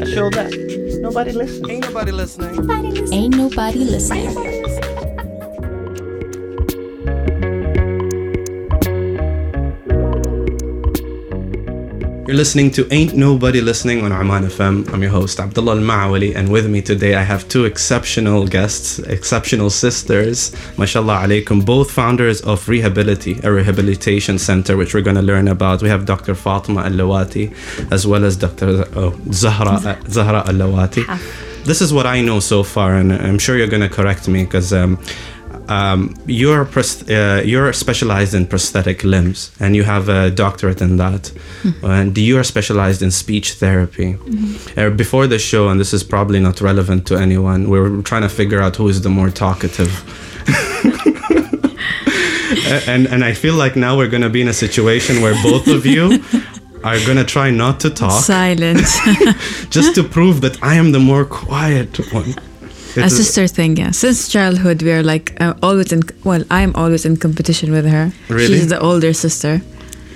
I feel that. Nobody listening. Ain't nobody listening. Nobody listening. Ain't nobody listening. You're listening to Ain't Nobody Listening on Oman FM. I'm your host, Abdullah Al Maawali, and with me today I have two exceptional guests, exceptional sisters, mashallah alaykum, both founders of Rehability, a rehabilitation center which we're going to learn about. We have Dr. Fatma Al Lawati, as well as Dr. Zahra Al Lawati. This is what I know so far, and I'm sure you're going to correct me because you're specialized in prosthetic limbs and you have a doctorate in that, and you are specialized in speech therapy. Before the show, and this is probably not relevant to anyone, we were trying to figure out who is the more talkative. and I feel like now we're going to be in a situation where both of you are going to try not to talk. Silent. Just to prove that I am the more quiet one. A sister thing, yeah. Since childhood, we are like always in. Well, I'm always in competition with her. Really? She's the older sister.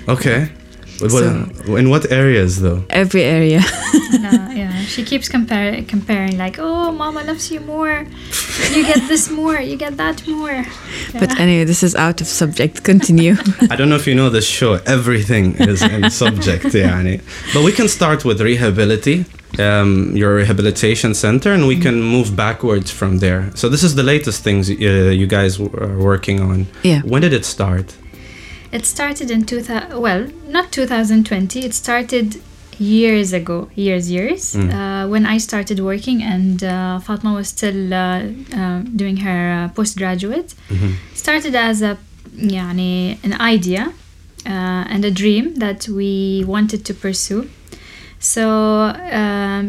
Okay. So, in what areas, though? Every area. Yeah. She keeps comparing, like, oh, Mama loves you more. You get this more. You get that more. Yeah. But anyway, this is out of subject. Continue. I don't know if you know this show. Everything is in subject, yani. But we can start with Rehability, your rehabilitation center, and we can move backwards from there. So this is the latest things you guys are working on. Yeah. When did it start? It started in 2020. It started years ago, when I started working, and Fatma was still doing her postgraduate. Started as an idea and a dream that we wanted to pursue. So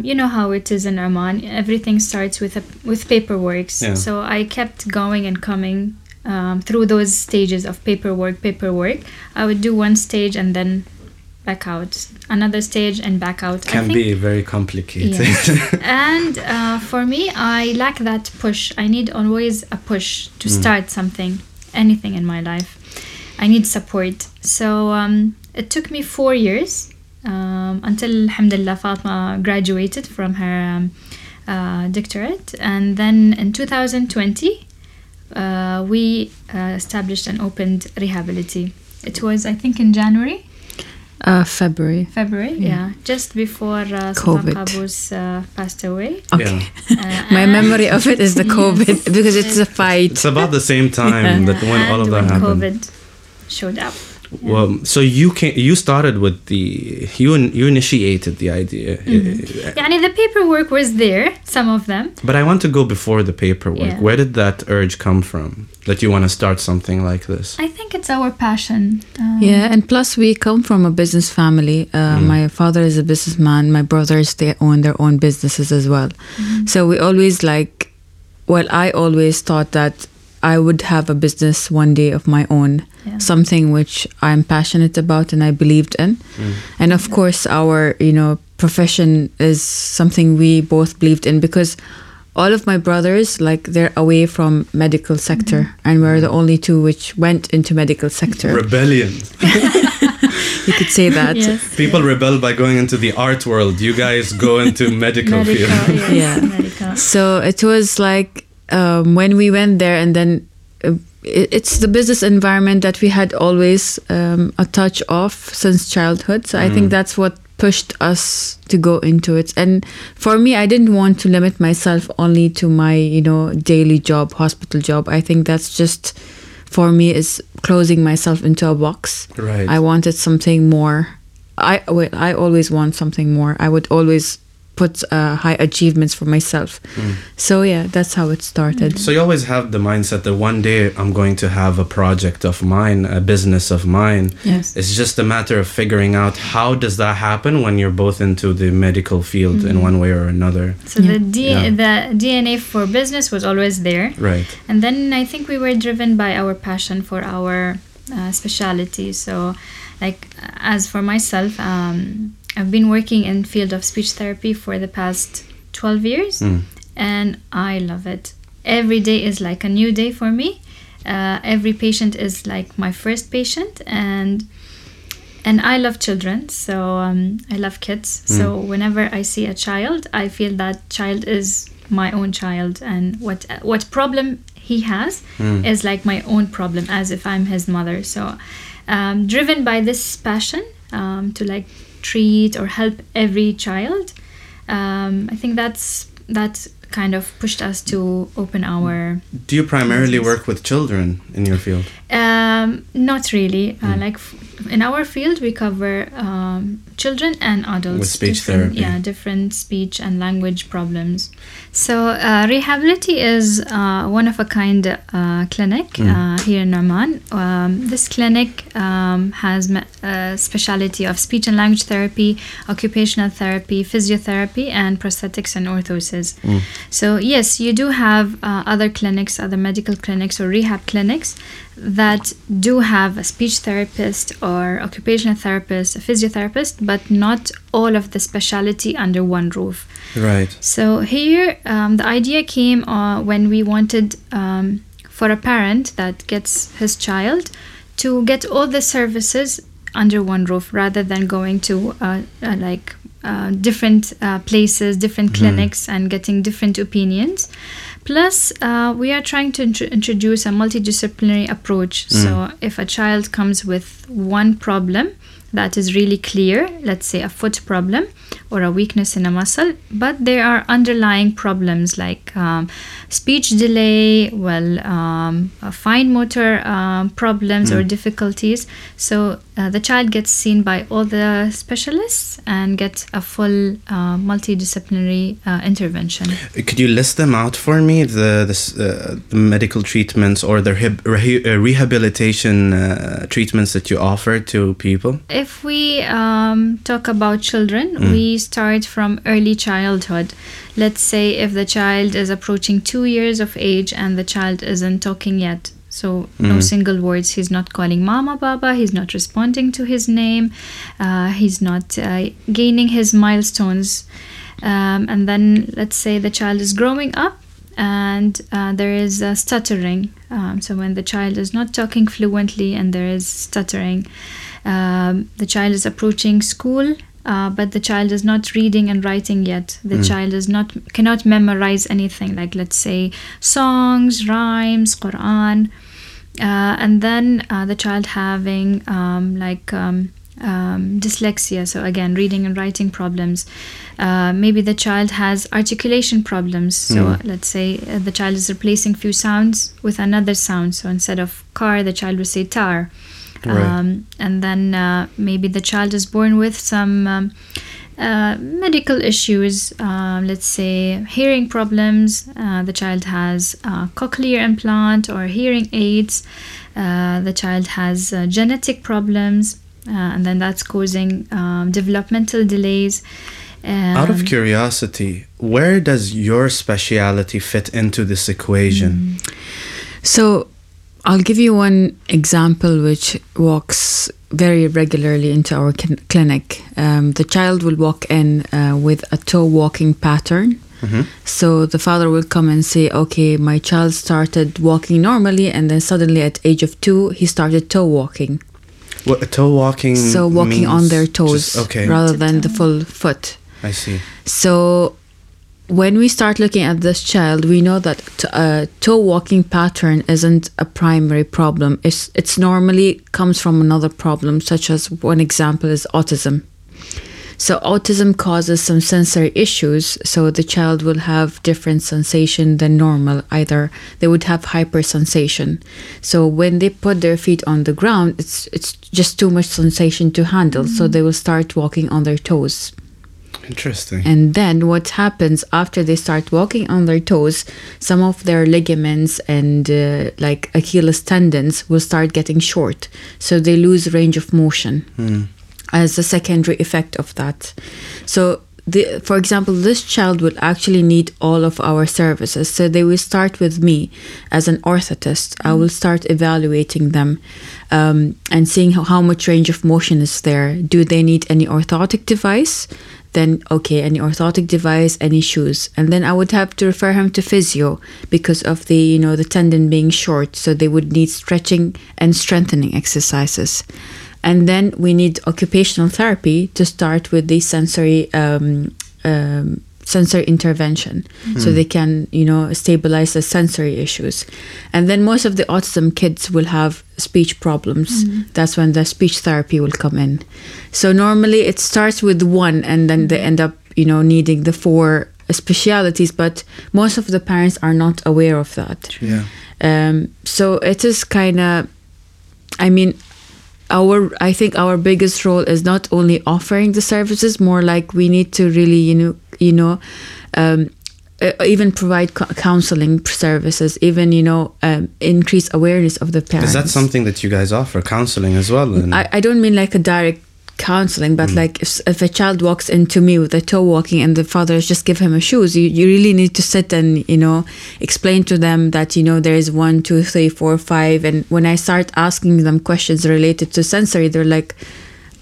you know how it is in Oman. Everything starts with paperwork. Yeah. So I kept going and coming through those stages of paperwork. I would do one stage and then back out. Another stage and back out. It can be very complicated. Yeah. And for me, I lack that push. I need always a push to start something, anything in my life. I need support. So it took me 4 years. Until alhamdulillah Fatma graduated from her doctorate, and then in 2020 we established and opened Rehability. It was, I think, in January, February, yeah, just before Sultan Qaboos passed away. Okay. Yeah. My memory of it is the COVID. Yes. Because it's a fight. It's about the same time that when all of that happened, COVID showed up. Yeah. Well, so you initiated the idea. Yeah, I mean, the paperwork was there, some of them. But I want to go before the paperwork. Yeah. Where did that urge come from, that you want to start something like this? I think it's our passion. Yeah, and plus we come from a business family. My father is a businessman. My brothers, they own their own businesses as well. So we always I always thought that I would have a business one day of my own, something which I'm passionate about and I believed in. And of course, our, profession is something we both believed in, because all of my brothers, they're away from medical sector, and we're the only two which went into medical sector. Rebellion. You could say that. Yes. People rebel by going into the art world. You guys go into medical field. Yes. Yeah. Medical. So it was when we went there, and then it's the business environment that we had always a touch of since childhood. So I think that's what pushed us to go into it. And for me, I didn't want to limit myself only to my, daily job, hospital job. I think that's just, for me, is closing myself into a box. Right. I wanted something more. I always want something more. I would always put high achievements for myself. So that's how it started. So you always have the mindset that one day I'm going to have a project of mine, a business of mine. Yes. It's just a matter of figuring out how does that happen when you're both into the medical field in one way or another. So the DNA for business was always there. Right. And then I think we were driven by our passion for our speciality. So as for myself, I've been working in field of speech therapy for the past 12 years, and I love it. Every day is like a new day for me. Every patient is like my first patient, and And I love children, so I love kids. So whenever I see a child, I feel that child is my own child, and what problem he has is like my own problem, as if I'm his mother. So driven by this passion to like treat or help every child, I think that kind of pushed us to open our... Do you primarily work with children in your field? Not really. In our field, we cover children and adults. With speech therapy. Yeah, different speech and language problems. So Rehability is one-of-a-kind clinic here in Oman. This clinic has a specialty of speech and language therapy, occupational therapy, physiotherapy, and prosthetics and orthoses. So yes, you do have other clinics, other medical clinics or rehab clinics that do have a speech therapist or occupational therapist, a physiotherapist, but not all of the specialty under one roof. Right. So here, the idea came when we wanted for a parent that gets his child to get all the services under one roof rather than going to different places, different clinics, and getting different opinions. Plus, we are trying to introduce a multidisciplinary approach. So if a child comes with one problem that is really clear, let's say a foot problem or a weakness in a muscle, but there are underlying problems like speech delay, fine motor problems or difficulties. So the child gets seen by all the specialists and gets a full multidisciplinary intervention. Could you list them out for me, the medical treatments or the rehabilitation treatments that you offer to people? If we talk about children, we start from early childhood. Let's say if the child is approaching 2 years of age and the child isn't talking yet. So no single words. He's not calling mama, baba. He's not responding to his name. He's not gaining his milestones. And then let's say the child is growing up and there is stuttering. So when the child is not talking fluently and there is stuttering, the child is approaching school. But the child is not reading and writing yet. The child is cannot memorize anything, like let's say songs, rhymes, Quran, and then the child having dyslexia. So again, reading and writing problems. Maybe the child has articulation problems. So let's say the child is replacing few sounds with another sound. So instead of car, the child would say tar. Right. And then maybe the child is born with some medical issues, let's say hearing problems. The child has cochlear implant or hearing aids. The child has genetic problems, and then that's causing developmental delays. Out of curiosity, where does your speciality fit into this equation? So I'll give you one example which walks very regularly into our clinic. The child will walk in with a toe walking pattern. So the father will come and say, okay, my child started walking normally and then suddenly at age of 2, he started toe walking. What toe walking means? So walking on their toes rather than the full foot. I see. So when we start looking at this child, we know that toe walking pattern isn't a primary problem. It's normally comes from another problem, such as one example is autism. So autism causes some sensory issues. So the child will have different sensation than normal. Either they would have hypersensation. So when they put their feet on the ground, it's just too much sensation to handle. So they will start walking on their toes. Interesting. And then what happens after they start walking on their toes, some of their ligaments and Achilles tendons will start getting short. So they lose range of motion as a secondary effect of that. So, for example, this child will actually need all of our services. So they will start with me as an orthotist. I will start evaluating them and seeing how much range of motion is there. Do they need any orthotic device? Then, okay, any orthotic device, any shoes. And then I would have to refer him to physio because of the tendon being short. So they would need stretching and strengthening exercises. And then we need occupational therapy to start with the sensory intervention, so they can, stabilize the sensory issues. And then most of the autism kids will have speech problems. That's when the speech therapy will come in. So normally it starts with one, and then they end up, needing the four specialities, but most of the parents are not aware of that. Yeah. So it is kind of, I think our biggest role is not only offering the services, more like we need to really, even provide counseling services, even, increase awareness of the parents. Is that something that you guys offer, counseling as well? I don't mean like a direct counseling, but like if a child walks into me with a toe walking and the father is just give him a shoes, you really need to sit and explain to them that there is 1 2 3 4 5. And when I start asking them questions related to sensory, they're like,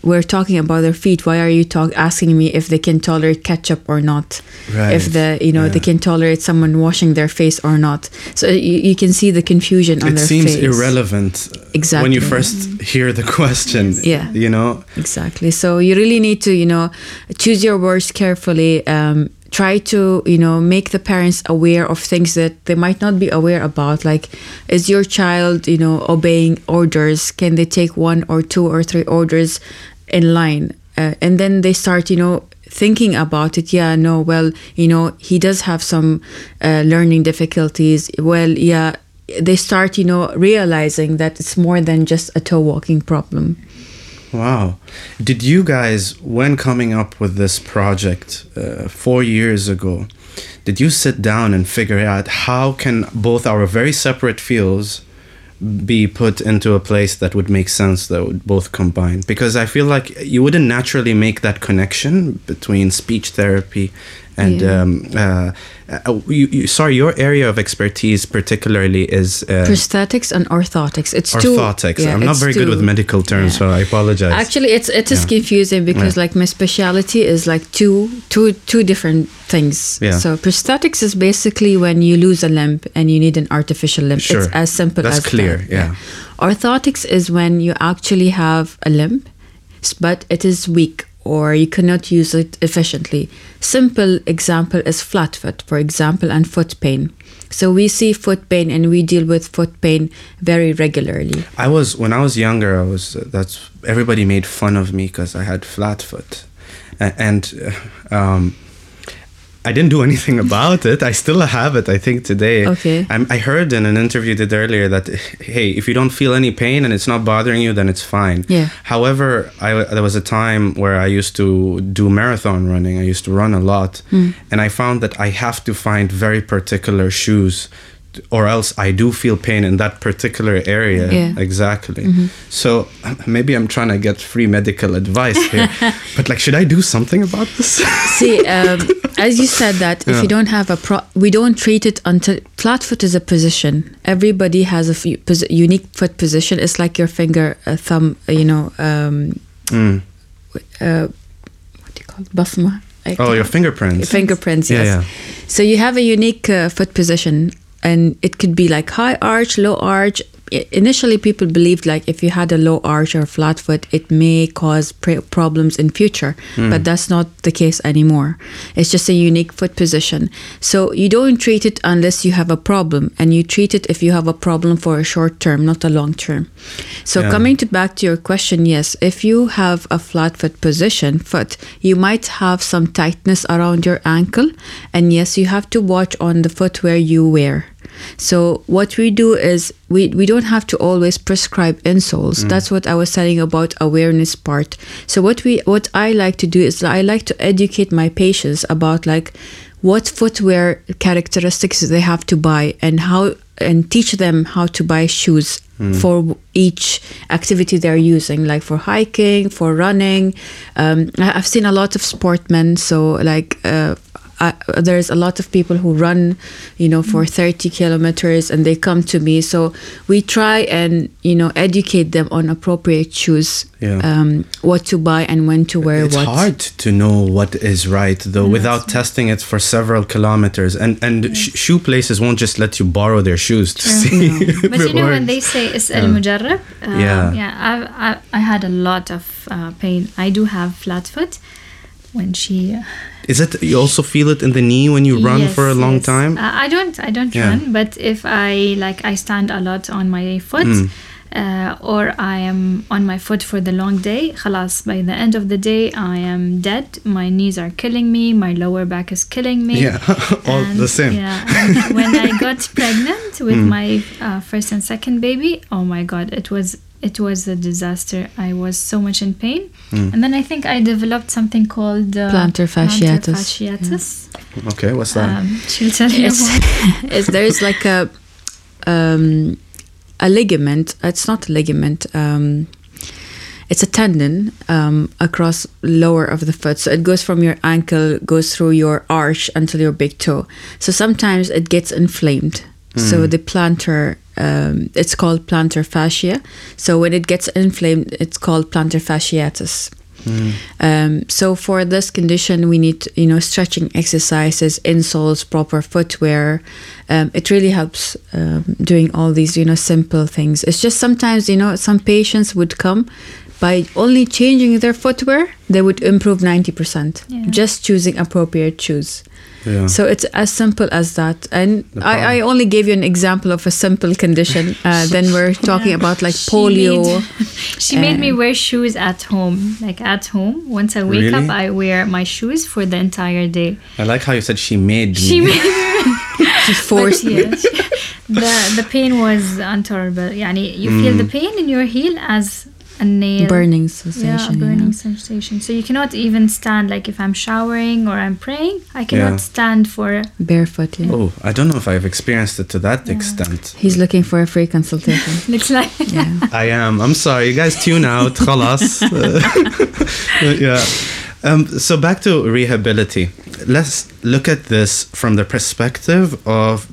we're talking about their feet, why are you asking me if they can tolerate ketchup or not, right? If the they can tolerate someone washing their face or not. So you can see the confusion on their face. It seems irrelevant. Exactly. When you first hear the question. Yes. Yeah. Exactly. So you really need to choose your words carefully, try to make the parents aware of things that they might not be aware about, like, is your child obeying orders? Can they take 1 or 2 or 3 orders in line? And then they start thinking about it. He does have some learning difficulties. They start realizing that it's more than just a toe walking problem. Wow. Did you guys, when coming up with this project 4 years ago, did you sit down and figure out how can both our very separate fields be put into a place that would make sense, that would both combine? Because I feel like you wouldn't naturally make that connection between speech therapy and your area of expertise particularly is prosthetics and orthotics. Orthotics. I'm not very good with medical terms, so I apologize. Actually, it is confusing because like my specialty is like two different things. Yeah. So prosthetics is basically when you lose a limb and you need an artificial limb. Sure. It's as simple as clear. That. Yeah. Orthotics is when you actually have a limb, but it is weak, or you cannot use it efficiently. Simple example is flat foot, for example, and foot pain. So we see foot pain and we deal with foot pain very regularly. When I was younger, everybody made fun of me because I had flat foot. And I didn't do anything about it. I still have it, I think, today. Okay. I heard in an interview did earlier that, hey, if you don't feel any pain and it's not bothering you, then it's fine. Yeah. However, there was a time where I used to do marathon running. I used to run a lot. And I found that I have to find very particular shoes, or else I do feel pain in that particular area. Yeah. Exactly. Mm-hmm. So maybe I'm trying to get free medical advice here, but like, should I do something about this? See, as you said that, if you don't have we don't treat it until flat foot is a position. Everybody has a unique foot position. It's like your finger, thumb, what do you call it? Basma. Your fingerprints. Fingerprints, yes. Yeah, yeah. So you have a unique foot position. And it could be like high arch, low arch. Initially, people believed like if you had a low arch or flat foot, it may cause problems in future. But that's not the case anymore. It's just a unique foot position. So you don't treat it unless you have a problem. And you treat it if you have a problem for a short term, not a long term. So back to your question, yes, if you have a flat foot position, you might have some tightness around your ankle. And yes, you have to watch on the footwear you wear. So what we do is we don't have to always prescribe insoles. That's what I was telling about awareness part. So what I like to do is I like to educate my patients about like what footwear characteristics they have to buy and teach them how to buy shoes for each activity they're using, like for hiking, for running. I've seen a lot of sportmen, so like there's a lot of people who run, you know, for 30 kilometers and they come to me. So we try and, you know, educate them on appropriate shoes, what to buy and when to wear. It's hard to know what is right, though, without testing it for several kilometers. And shoe places won't just let you borrow their shoes to see. No. But you know, when they say, اسأل مجرب. I had a lot of pain. I do have flat foot. When she is it you also feel it in the knee when you run for a long time? I don't run, but if I stand a lot on my foot or I am on my foot for the long day, خلاص, by the end of the day I am dead. My knees are killing me, my lower back is killing me. Yeah, all and, the same. Yeah. When I got pregnant with my first and second baby, oh my God, it was a disaster. I was so much in pain. And then I think I developed something called plantar fasciitis. Yeah. Okay, what's that? She'll tell you. There's like a ligament. It's not a ligament. It's a tendon across lower of the foot. So it goes from your ankle, goes through your arch until your big toe. So sometimes it gets inflamed. So the plantar, it's called plantar fascia. So when it gets inflamed, it's called plantar fasciitis. So for this condition, we need, you know, stretching exercises, insoles, proper footwear. It really helps doing all these, you know, simple things. It's just sometimes, you know, some patients would come by only changing their footwear, they would improve 90%. Yeah. Just choosing appropriate shoes. Yeah. So it's as simple as that. And I only gave you an example of a simple condition. Then we're talking about like polio. She made me wear shoes at home. Like at home, once I wake up, I wear my shoes for the entire day. I like how you said she made me. She forced me. Yeah, the pain was intolerable. Yani, you feel the pain in your heel as a nail. Burning sensation. Yeah, a burning sensation. So you cannot even stand. Like if I'm showering or I'm praying, I cannot stand for barefoot. Yeah. Oh, I don't know if I've experienced it to that extent. He's looking for a free consultation. Looks like. Yeah. I am. I'm sorry, you guys tune out. Khalas. So back to rehabilitation. Let's look at this from the perspective of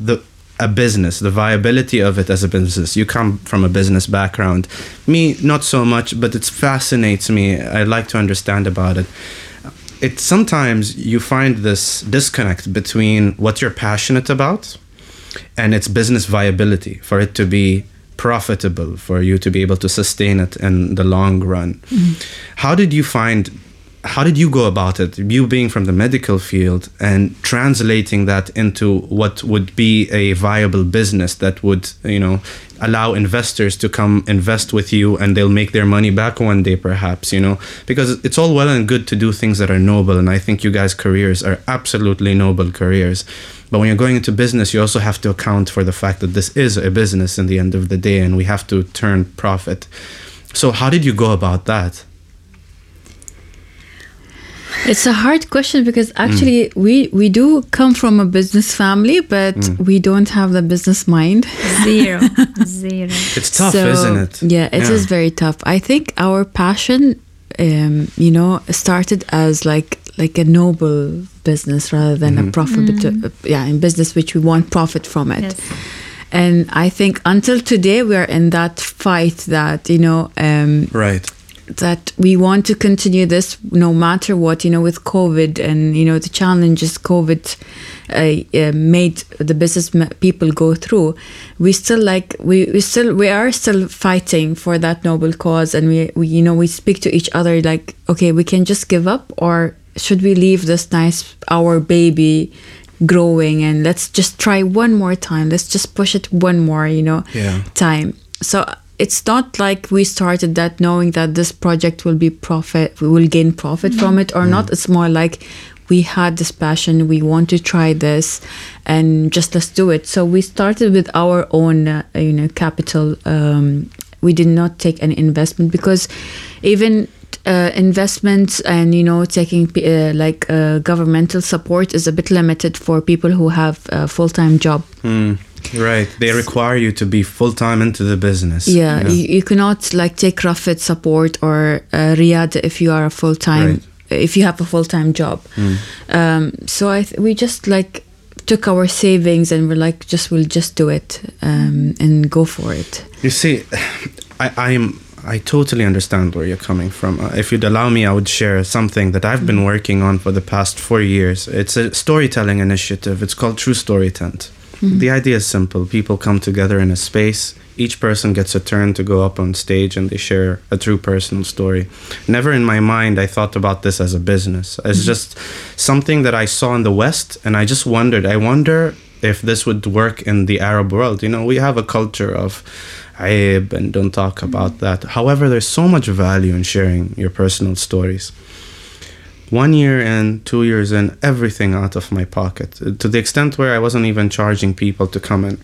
a business, the viability of it as a business. You come from a business background. Me, not so much, but it fascinates me. I like to understand about it. It's sometimes you find this disconnect between what you're passionate about and its business viability, for it to be profitable, for you to be able to sustain it in the long run. How did you go about it, you being from the medical field, and translating that into what would be a viable business that would, you know, allow investors to come invest with you and they'll make their money back one day, perhaps, you know? Because it's all well and good to do things that are noble, and I think you guys' careers are absolutely noble careers. But when you're going into business, you also have to account for the fact that this is a business in the end of the day, and we have to turn profit. So how did you go about that? It's a hard question because actually we do come from a business family, but we don't have the business mind. Zero. It's tough, isn't it? Yeah, it is very tough. I think our passion, you know, started as like a noble business rather than a profit. In business which we want profit from it. Yes. And I think until today we are in that fight that, you know, that we want to continue this no matter what, you know, with COVID and, you know, the challenges COVID made the business people go through. We are still fighting for that noble cause, and we speak to each other like, okay, we can just give up, or should we leave this our baby growing and let's just try one more time, let's just push it one more time. So it's not like we started that knowing that this project we will gain profit from it or not. It's more like we had this passion, we want to try this, and just let's do it. So we started with our own, capital. We did not take any investment, because even investments and, you know, taking governmental support is a bit limited for people who have a full-time job. Right, they require you to be full-time into the business. You cannot take Rafid support or Riyadh if you are a full-time if you have a full-time job. So we just like took our savings and we're like, we'll just do it and go for it. You see, I totally understand where you're coming from. If you'd allow me, I would share something that I've been working on for the past 4 years. It's a storytelling initiative. It's called True Story Tent. Mm-hmm. The idea is simple. People come together in a space. Each person gets a turn to go up on stage and they share a true personal story. Never in my mind I thought about this as a business. It's just something that I saw in the West, and I just wondered, I wonder if this would work in the Arab world. You know, we have a culture of aib and don't talk about that. However, there's so much value in sharing your personal stories. 1 year in, 2 years in, everything out of my pocket, to the extent where I wasn't even charging people to come in.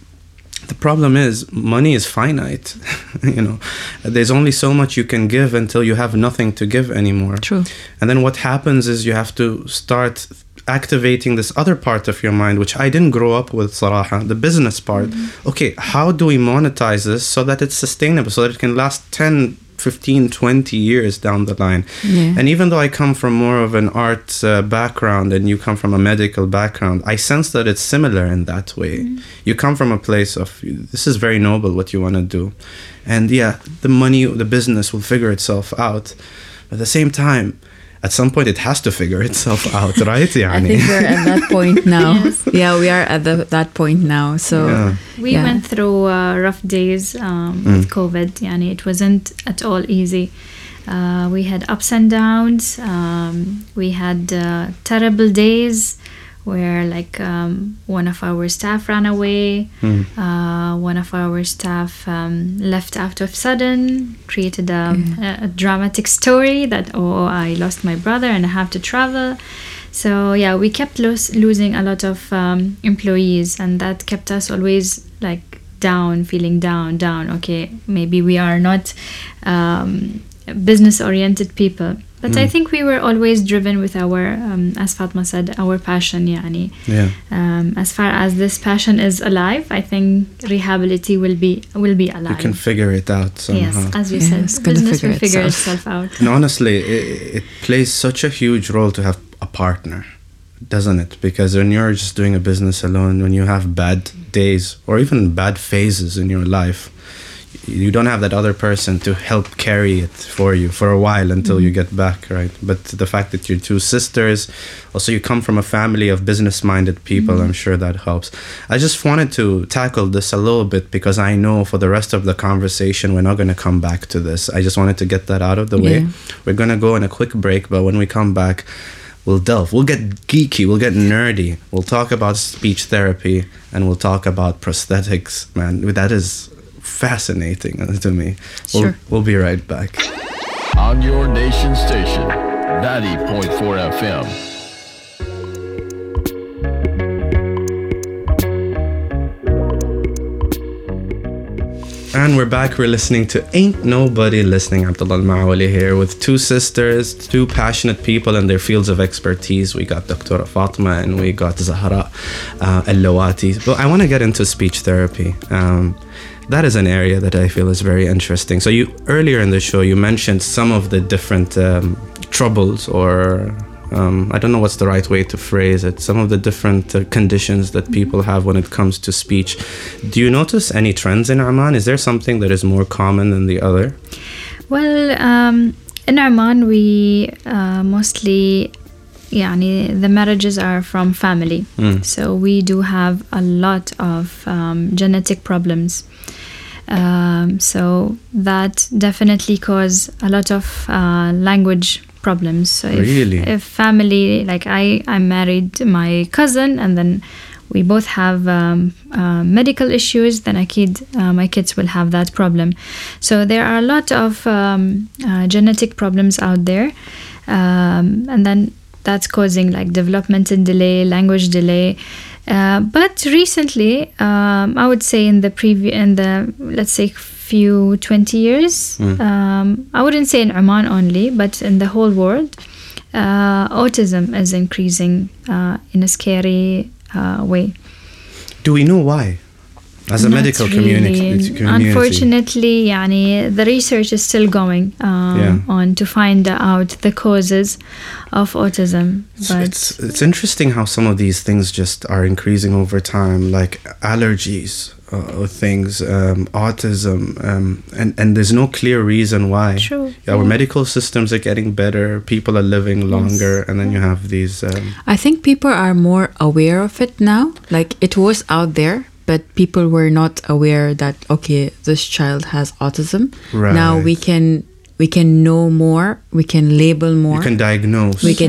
The problem is money is finite. You know, there's only so much you can give until you have nothing to give anymore. True. And then what happens is you have to start activating this other part of your mind, which I didn't grow up with, Saraha, the business part. Mm-hmm. Okay, how do we monetize this so that it's sustainable, so that it can last 10, 15, 20 years down the line? Yeah. And even though I come from more of an art background and you come from a medical background, I sense that it's similar in that way. Mm-hmm. You come from a place of, this is very noble what you want to do. And yeah, the money, the business will figure itself out. But at the same time, at some point, it has to figure itself out, right? Yani. I think we're at that point now. Yes. Yeah, we are at that point now. So yeah. We went through rough days with COVID. Yani, it wasn't at all easy. We had ups and downs. We had terrible days where like one of our staff ran away. One of our staff left out of sudden, created a dramatic story that, oh, I lost my brother and I have to travel. So yeah, we kept losing a lot of employees, and that kept us always like down, feeling down. Okay, maybe we are not business oriented people. But I think we were always driven with our, as Fatma said, our passion, yani. Yeah. As far as this passion is alive, I think Rehability will be alive. You can figure it out somehow. Yes, as you said, business will figure itself out. And honestly, it plays such a huge role to have a partner, doesn't it? Because when you're just doing a business alone, when you have bad days or even bad phases in your life, you don't have that other person to help carry it for you for a while until you get back, right? But the fact that you're two sisters, also you come from a family of business-minded people, I'm sure that helps. I just wanted to tackle this a little bit because I know for the rest of the conversation, we're not going to come back to this. I just wanted to get that out of the way. We're going to go on a quick break, but when we come back, we'll delve, we'll get geeky, we'll get nerdy, we'll talk about speech therapy, and we'll talk about prosthetics, man. That is fascinating to me. Sure. We'll be right back. On your nation station, 90.4 FM. And we're back. We're listening to Ain't Nobody Listening. Abdullah Al Maawali here with two sisters, two passionate people in their fields of expertise. We got Dr. Fatma and we got Zahra Al Lawati. But I want to get into speech therapy. That is an area that I feel is very interesting. So you earlier in the show, you mentioned some of the different troubles or I don't know what's the right way to phrase it. Some of the different conditions that people have when it comes to speech. Do you notice any trends in Oman? Is there something that is more common than the other? Well, in Oman, we mostly... the marriages are from family. So we do have a lot of genetic problems. So that definitely cause a lot of language problems. So if family, like I married my cousin and then we both have medical issues, then my kids will have that problem. So there are a lot of genetic problems out there. And then that's causing like developmental delay, language delay. But recently, I would say in the few 20 years, I wouldn't say in Oman only, but in the whole world, autism is increasing in a scary way. Do we know why? as a medical community. Unfortunately, the research is still going on to find out the causes of autism. But it's interesting how some of these things just are increasing over time, like allergies or things, autism, and there's no clear reason why. True. Our medical systems are getting better, people are living longer, and then you have these... I think people are more aware of it now. Like, it was out there, but people were not aware that, okay, this child has autism. Right. Now we can know more, we can label more. We can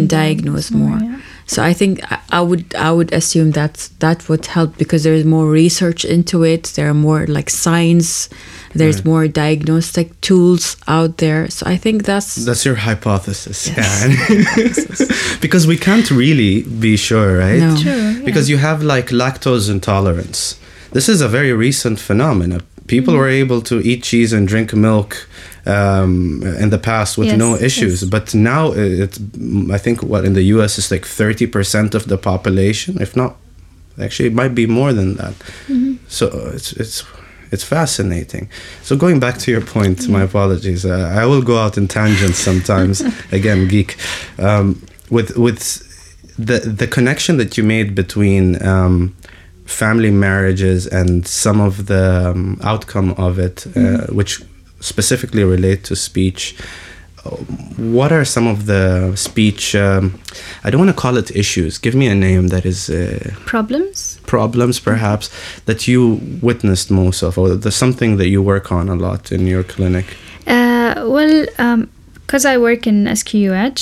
diagnose more. Yeah. So I think I would assume that would help, because there is more research into it. There are more like science. There's more diagnostic tools out there. So I think that's your hypothesis, because we can't really be sure, right? No. True, yeah. Because you have like lactose intolerance. This is a very recent phenomenon. People were able to eat cheese and drink milk in the past with no issues. Yes. But now it's, I think what in the US is like 30% of the population, if not, actually it might be more than that. Mm-hmm. So it's fascinating. So going back to your point, my apologies. I will go out in tangents sometimes. Again, geek. With the connection that you made between... family marriages and some of the outcome of it, which specifically relate to speech. What are some of the speech, I don't want to call it issues, give me a name that is... Problems, perhaps, that you witnessed most of, or there's something that you work on a lot in your clinic? Because I work in SQUH,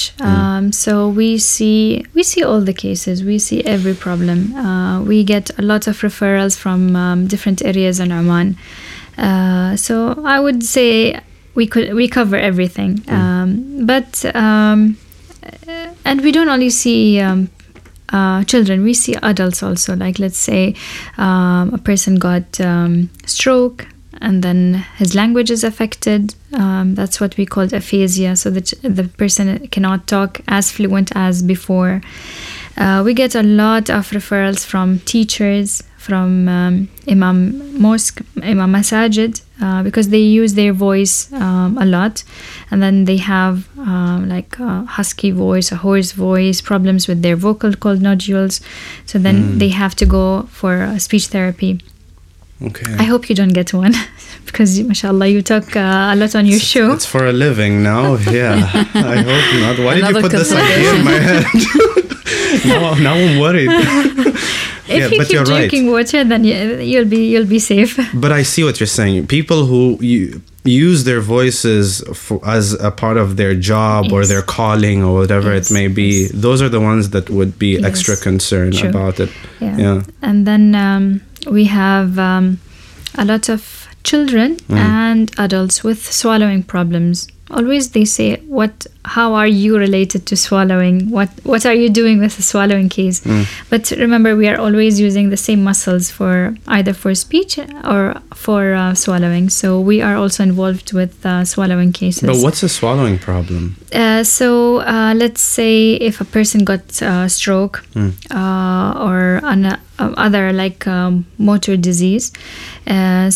so we see all the cases, we see every problem. We get a lot of referrals from different areas in Oman. So I would say we cover everything. And we don't only see children, we see adults also. Like, let's say a person got stroke, and then his language is affected. That's what we call aphasia. So the person cannot talk as fluent as before. We get a lot of referrals from teachers, from Imam Mosque, Imam Masajid, because they use their voice a lot. And then they have like a husky voice, a hoarse voice, problems with their vocal cord nodules. So then they have to go for speech therapy. Okay. I hope you don't get one, because mashallah you talk a lot on your show. It's for a living now. Yeah. I hope not. Why did you put this idea in my head? now I'm worried. If you keep drinking water, then you'll be safe. But I see what you're saying. People who use their voices as a part of their job or their calling or whatever it may be, those are the ones that would be extra concerned about it. Yeah. And then we have a lot of children and adults with swallowing problems. Always they say, how are you related to swallowing? What are you doing with the swallowing case? But remember, we are always using the same muscles for speech or for swallowing. So we are also involved with swallowing cases. But what's a swallowing problem? So let's say if a person got stroke or other like motor disease,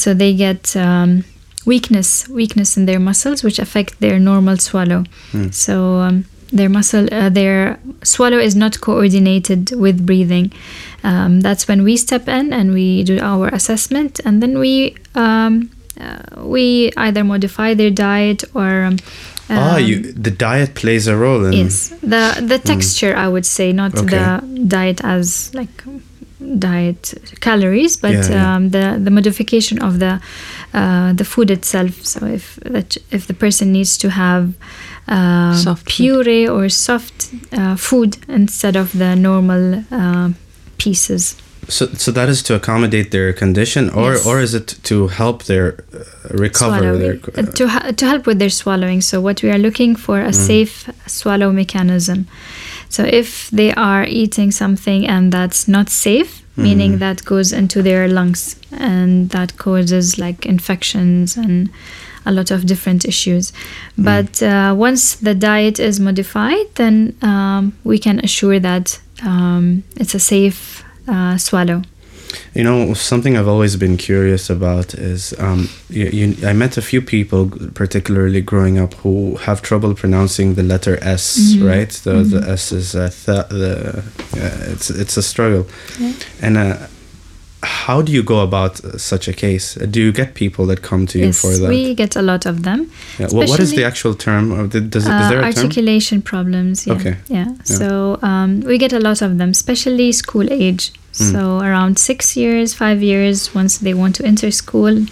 so they get... weakness in their muscles, which affect their normal swallow. So their swallow is not coordinated with breathing. That's when we step in and we do our assessment, and then we either modify their diet or the diet plays a role in the texture, I would say, not the diet as like diet calories, but the modification of the food itself. So if the person needs to have puree or soft food instead of the normal pieces. So that is to accommodate their condition, or is it to help their recover? To help with their swallowing. So what we are looking for a safe swallow mechanism. So if they are eating something and that's not safe, meaning that goes into their lungs and that causes like infections and a lot of different issues. But once the diet is modified, then we can assure that it's a safe swallow. You know, something I've always been curious about is I met a few people, particularly growing up, who have trouble pronouncing the letter S, mm-hmm. right? The S is it's a struggle. Yeah. And how do you go about such a case? Do you get people that come to you for that? Yes, we get a lot of them. Yeah. Well, what is the actual term? Or is there a articulation term? Problems. Yeah. Okay. Yeah. So we get a lot of them, especially school age. So around 6 years, 5 years, once they want to enter school,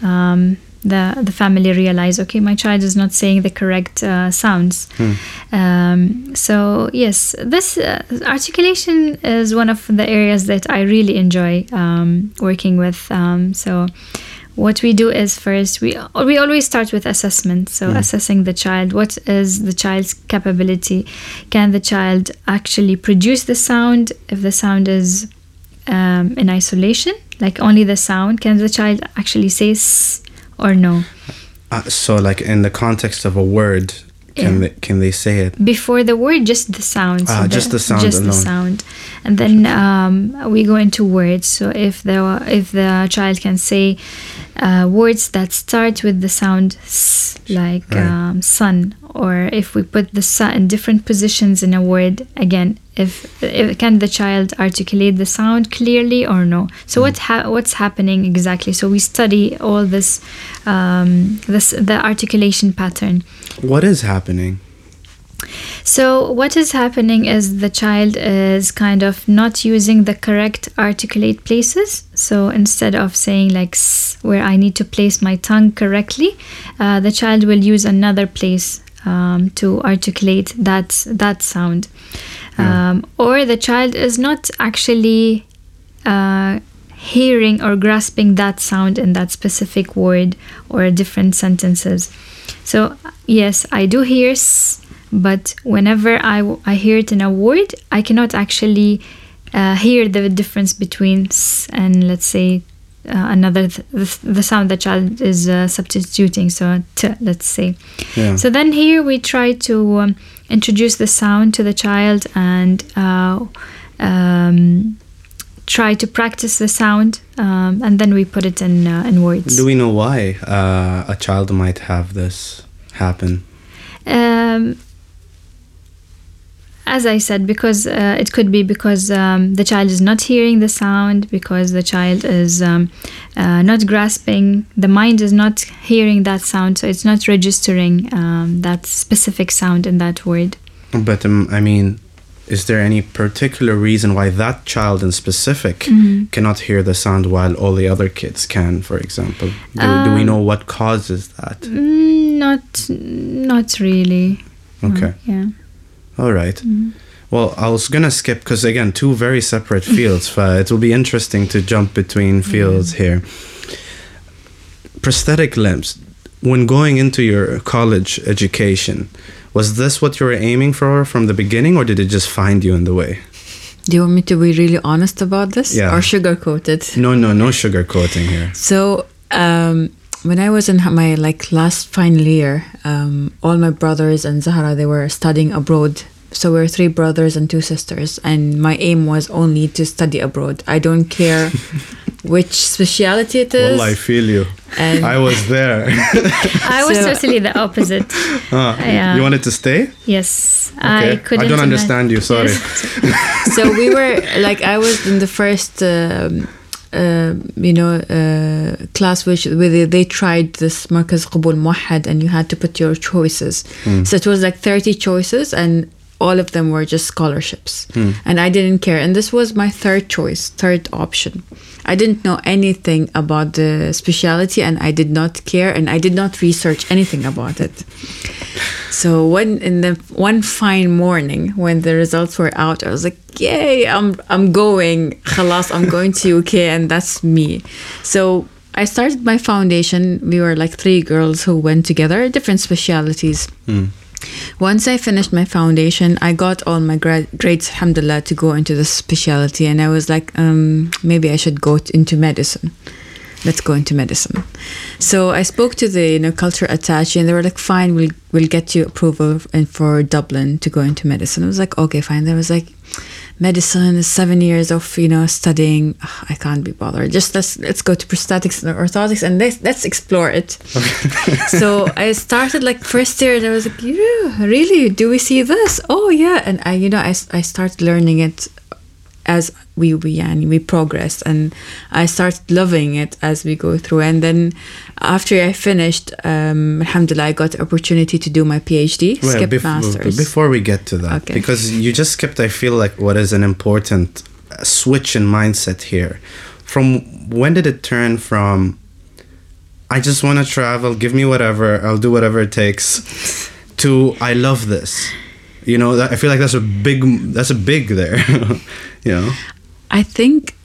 the family realize, okay, my child is not saying the correct sounds. So yes, this articulation is one of the areas that I really enjoy working with. So what we do is first, we always start with assessment. So assessing the child, what is the child's capability? Can the child actually produce the sound? If the sound is in isolation, like only the sound, can the child actually say s or no? So like in the context of a word, can they say it before the word, just the sound? So just the sound, just alone. The sound. And then we go into words. So if the child can say words that start with the sound s, like sun, or if we put the sa in different positions in a word, again, if can the child articulate the sound clearly or no? So what's happening exactly? So we study all this, the articulation pattern. What is happening? So what is happening is the child is kind of not using the correct articulate places. So instead of saying like s, where I need to place my tongue correctly, the child will use another place to articulate that sound. Or the child is not actually hearing or grasping that sound in that specific word or different sentences. So yes, I do hear s, but whenever I hear it in a word, I cannot actually hear the difference between s and, let's say, the sound the child is substituting, so t, let's say. Yeah. So then here we try to introduce the sound to the child and try to practice the sound, and then we put it in words. Do we know why a child might have this happen? As I said, because it could be because the child is not hearing the sound, because the child is not grasping, the mind is not hearing that sound, so it's not registering that specific sound in that word. But I mean, is there any particular reason why that child in specific cannot hear the sound while all the other kids can, for example? Do we know what causes that? Not really. Okay. Yeah. All right. Well, I was going to skip, because again, two very separate fields. It will be interesting to jump between fields here. Prosthetic limbs. When going into your college education, was this what you were aiming for from the beginning, or did it just find you in the way? Do you want me to be really honest about this? Yeah. Or sugarcoat it? No sugarcoating here. So, when I was in my last final year, all my brothers and Zahra, they were studying abroad. So we were three brothers and two sisters, and my aim was only to study abroad. I don't care which speciality it is. Well, I feel you. And I was there. I was totally the opposite. You wanted to stay? Yes. Okay. I couldn't. I don't understand you, sorry. Yes. So we were, I was in the first... class where they tried this Markez Qabul Muhad, and you had to put your choices. So it was 30 choices, and all of them were just scholarships. And I didn't care. And this was my third choice, third option. I didn't know anything about the specialty, and I did not care, and I did not research anything about it. So in the one fine morning when the results were out, I was like, "Yay! I'm going. Khalas, I'm going to UK, and that's me." So I started my foundation. We were three girls who went together, different specialities. Once I finished my foundation, I got all my grades, alhamdulillah, to go into the specialty, and I was maybe I should go into medicine. Let's go into medicine. So I spoke to the culture attaché, and they were fine, we'll get you approval for Dublin to go into medicine. I was okay, fine. There was medicine, 7 years of, you know, studying. Ugh, I can't be bothered. Just let's go to prosthetics and orthotics and let's explore it. Okay. So I started like first year and I was like, yeah, really? Do we see this? Oh yeah. And I, you know, I started learning it as we progressed, and I started loving it as we go through. And then after I finished, alhamdulillah, I got the opportunity to do my PhD, well, skip master's. Before we get to that, okay, because you just skipped, I feel like, what is an important switch in mindset here. From when did it turn from, I just want to travel, give me whatever, I'll do whatever it takes, to I love this? You know, I feel like that's a big there, you know. I think,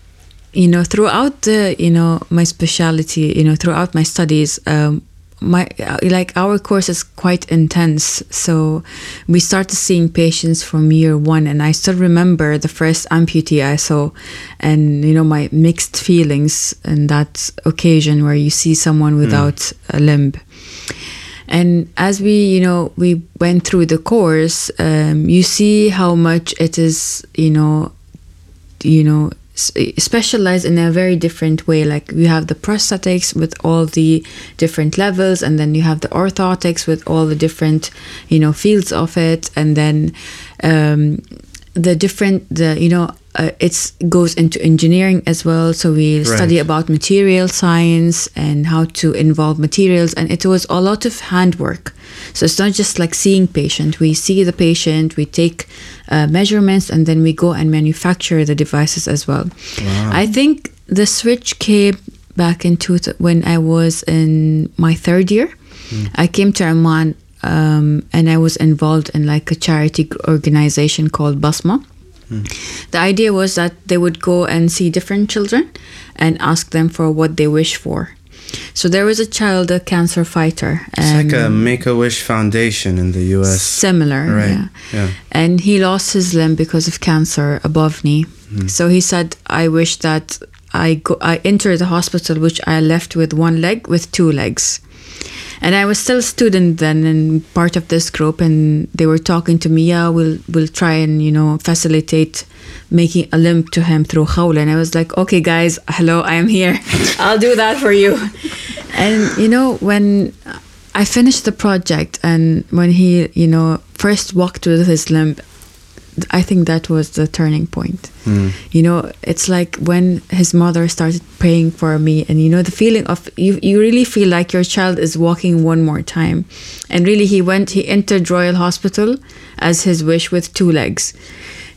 you know, throughout the, you know, my specialty, you know, throughout my studies, our course is quite intense. So we started seeing patients from year one, and I still remember the first amputee I saw, and, you know, my mixed feelings in that occasion where you see someone without a limb. And as we went through the course, you see how much it is, you know, specialized in a very different way. Like you have the prosthetics with all the different levels, and then you have the orthotics with all the different, you know, fields of it, and then it goes into engineering as well. So we study about material science and how to involve materials. And it was a lot of handwork. So it's not just like seeing patient. We see the patient, we take measurements, and then we go and manufacture the devices as well. Wow. I think the switch came back into when I was in my third year. I came to Oman and I was involved in like a charity organization called Basma. The idea was that they would go and see different children and ask them for what they wish for. So there was a child, a cancer fighter. It's like a Make-A-Wish Foundation in the US. Similar, right. Yeah. And he lost his limb because of cancer above knee. So he said, I wish that I entered the hospital, which I left with one leg, with two legs. And I was still a student then and part of this group, and they were talking to me, we'll try and, you know, facilitate making a limb to him through Khawla. And I was like, okay, guys, hello, I am here. I'll do that for you. And, you know, when I finished the project and when he, you know, first walked with his limb, I think that was the turning point. You know, it's like when his mother started praying for me, and, you know, the feeling of you really feel like your child is walking one more time. And really he entered Royal Hospital as his wish with two legs.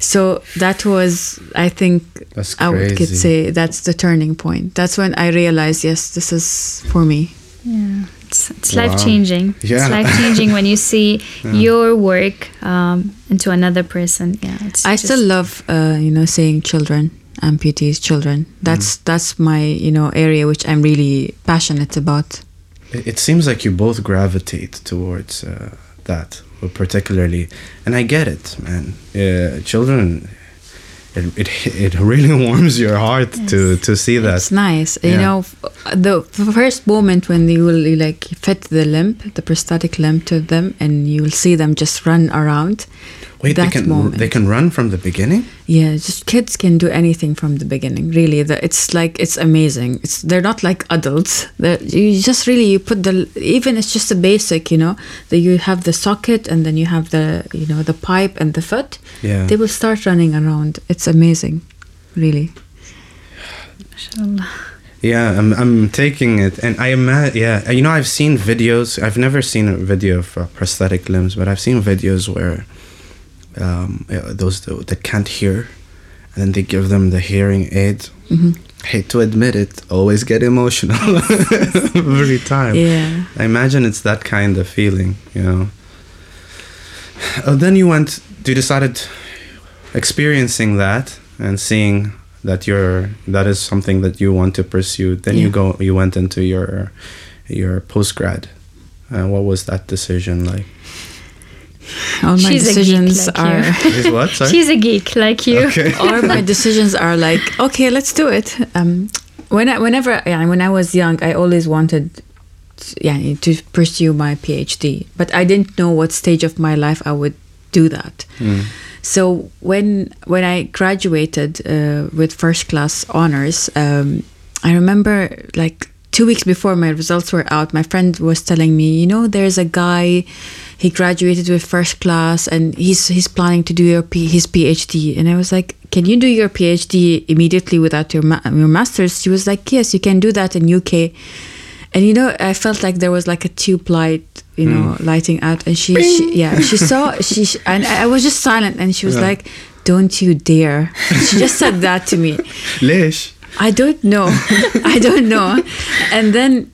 So that was, I think, I could say that's the turning point. That's when I realized, yes, this is for me. Yeah. It's life-changing. Yeah. It's life-changing when you see your work into another person. Yeah, I still love, you know, seeing children, amputees, children. That's my, you know, area which I'm really passionate about. It seems like you both gravitate towards that, particularly, and I get it, man. Children. It really warms your heart to see that. It's nice. You know, the first moment when you will like fit the prosthetic limb to them, and you will see them just run around. Wait, they can run from the beginning? Yeah, just kids can do anything from the beginning. Really, it's like, it's amazing. They're not like adults. You put even it's just a basic, you know, that you have the socket and then you have the, you know, the pipe and the foot. Yeah. They will start running around. It's amazing, really. Mashallah. Yeah, I'm taking it, and I imagine. Yeah, you know, I've seen videos. I've never seen a video of prosthetic limbs, but I've seen videos where. Those that can't hear, and then they give them the hearing aid. Hate to admit it, always get emotional every time. Yeah, I imagine it's that kind of feeling, you know. Then you decided experiencing that and seeing that that is something that you want to pursue. Then you went into your post grad. What was that decision like? All my decisions are... She's a geek like you. Okay. All my decisions are like, okay, let's do it. When I was young, I always wanted to pursue my PhD, but I didn't know what stage of my life I would do that. So when I graduated with first class honors, I remember like 2 weeks before my results were out, my friend was telling me, you know, there's a guy, he graduated with first class and he's planning to do his PhD. And I was like, can you do your PhD immediately without your master's? She was like, yes, you can do that in UK. And, you know, I felt like there was like a tube light, you know, lighting out. And she saw, and I was just silent. And she was like, don't you dare. She just said that to me. Leish. I don't know. And then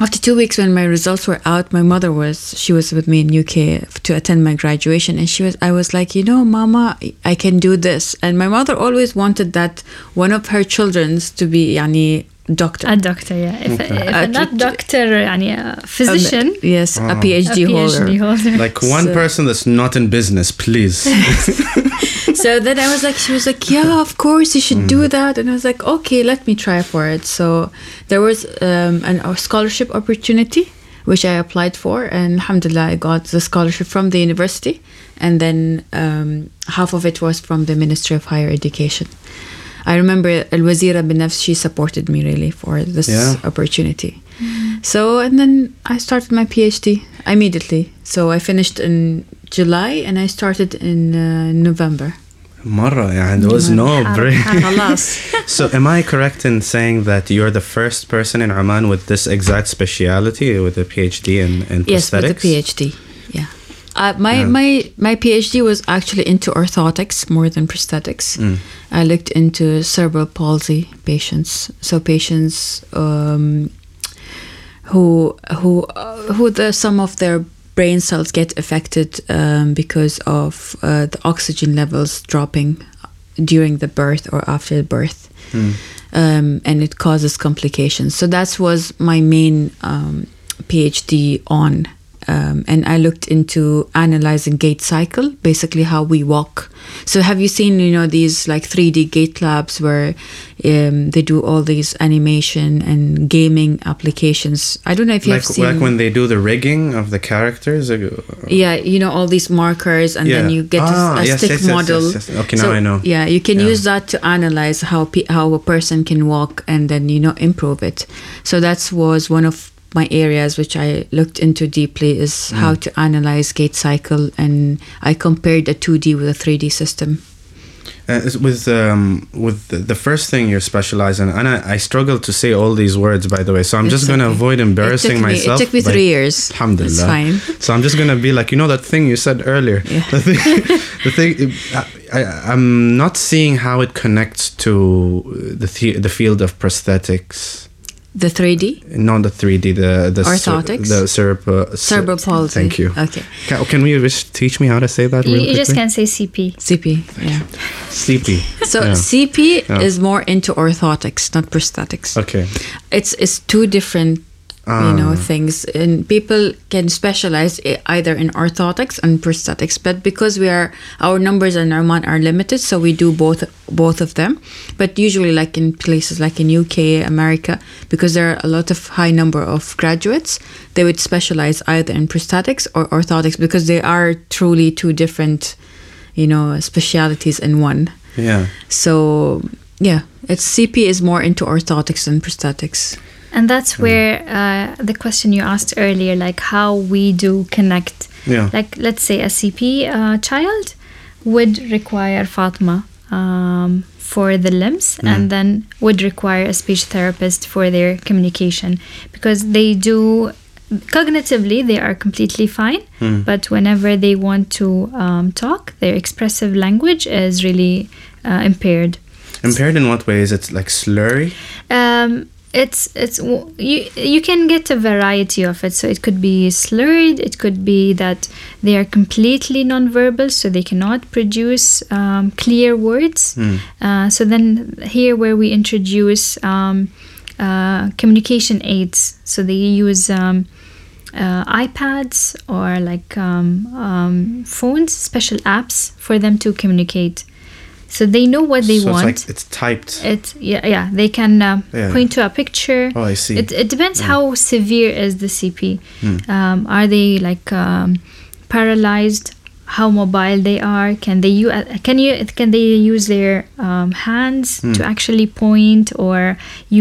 after 2 weeks when my results were out, my mother was with me in UK to attend my graduation. And I was like, you know, Mama, I can do this. And my mother always wanted that one of her children's to be, yani, doctor. A doctor, yeah. If not doctor, yani, a physician. Yes, a PhD holder. Like one person that's not in business, please. So then I was like, she was like, yeah, of course you should do that. And I was like, okay, let me try for it. So there was a scholarship opportunity, which I applied for. And alhamdulillah, I got the scholarship from the university. And then half of it was from the Ministry of Higher Education. I remember Al Wazira bin Nafs, she supported me really for this opportunity. So, and then I started my PhD immediately. So I finished in July and I started in November. There was no break. So am I correct in saying that you're the first person in Oman with this exact speciality, with a PhD in prosthetics? Yes, with a PhD, yeah. My PhD was actually into orthotics more than prosthetics. I looked into cerebral palsy patients, so patients who some of their brain cells get affected because of the oxygen levels dropping during the birth or after birth, and it causes complications. So that was my main PhD on. And I looked into analyzing gait cycle, basically how we walk. So have you seen, you know, these like 3D gait labs where they do all these animation and gaming applications? I don't know if you've seen. Like when they do the rigging of the characters? Yeah, you know, all these markers and then you get a stick model. Yes. Okay, so, now I know. Yeah, you can use that to analyze how a person can walk and then, you know, improve it. So that was one of my areas which I looked into deeply is how to analyze gait cycle, and I compared a 2D with a 3D system. With the first thing you're specializing in, and I struggle to say all these words, by the way, so I'm just going to avoid embarrassing myself. It took me 3 years. Alhamdulillah. It's fine. So I'm just going to be like, you know that thing you said earlier? Yeah. I'm not seeing how it connects to the field of prosthetics. The 3D? Not the 3D, the orthotics? The cerebral palsy. Thank you. Okay. Can you teach me how to say that? You just can say CP. CP, yeah. CP. So CP is more into orthotics, not prosthetics. Okay. It's two different things, and people can specialize either in orthotics and prosthetics, but because our numbers in Oman are limited, so we do both of them. But usually, like in places like in UK, America, because there are a lot of high number of graduates, they would specialize either in prosthetics or orthotics, because they are truly two different, you know, specialities in one. Yeah. So yeah, CP is more into orthotics than prosthetics. And that's where the question you asked earlier, like how we do connect. Yeah. Like, let's say a CP child would require Fatma for the limbs and then would require a speech therapist for their communication, because they do, cognitively, they are completely fine. But whenever they want to talk, their expressive language is really impaired. Impaired in what way? Is it like slurry? It's you can get a variety of it. So it could be slurred, it could be that they are completely nonverbal, so they cannot produce clear words. So then here where we introduce communication aids, so they use iPads or like phones, special apps for them to communicate. So they know what they want. It's like it's typed. They can point to a picture. Oh, I see. It depends how severe is the CP. Are they like paralyzed? how mobile they are. Can they use their hands to actually point or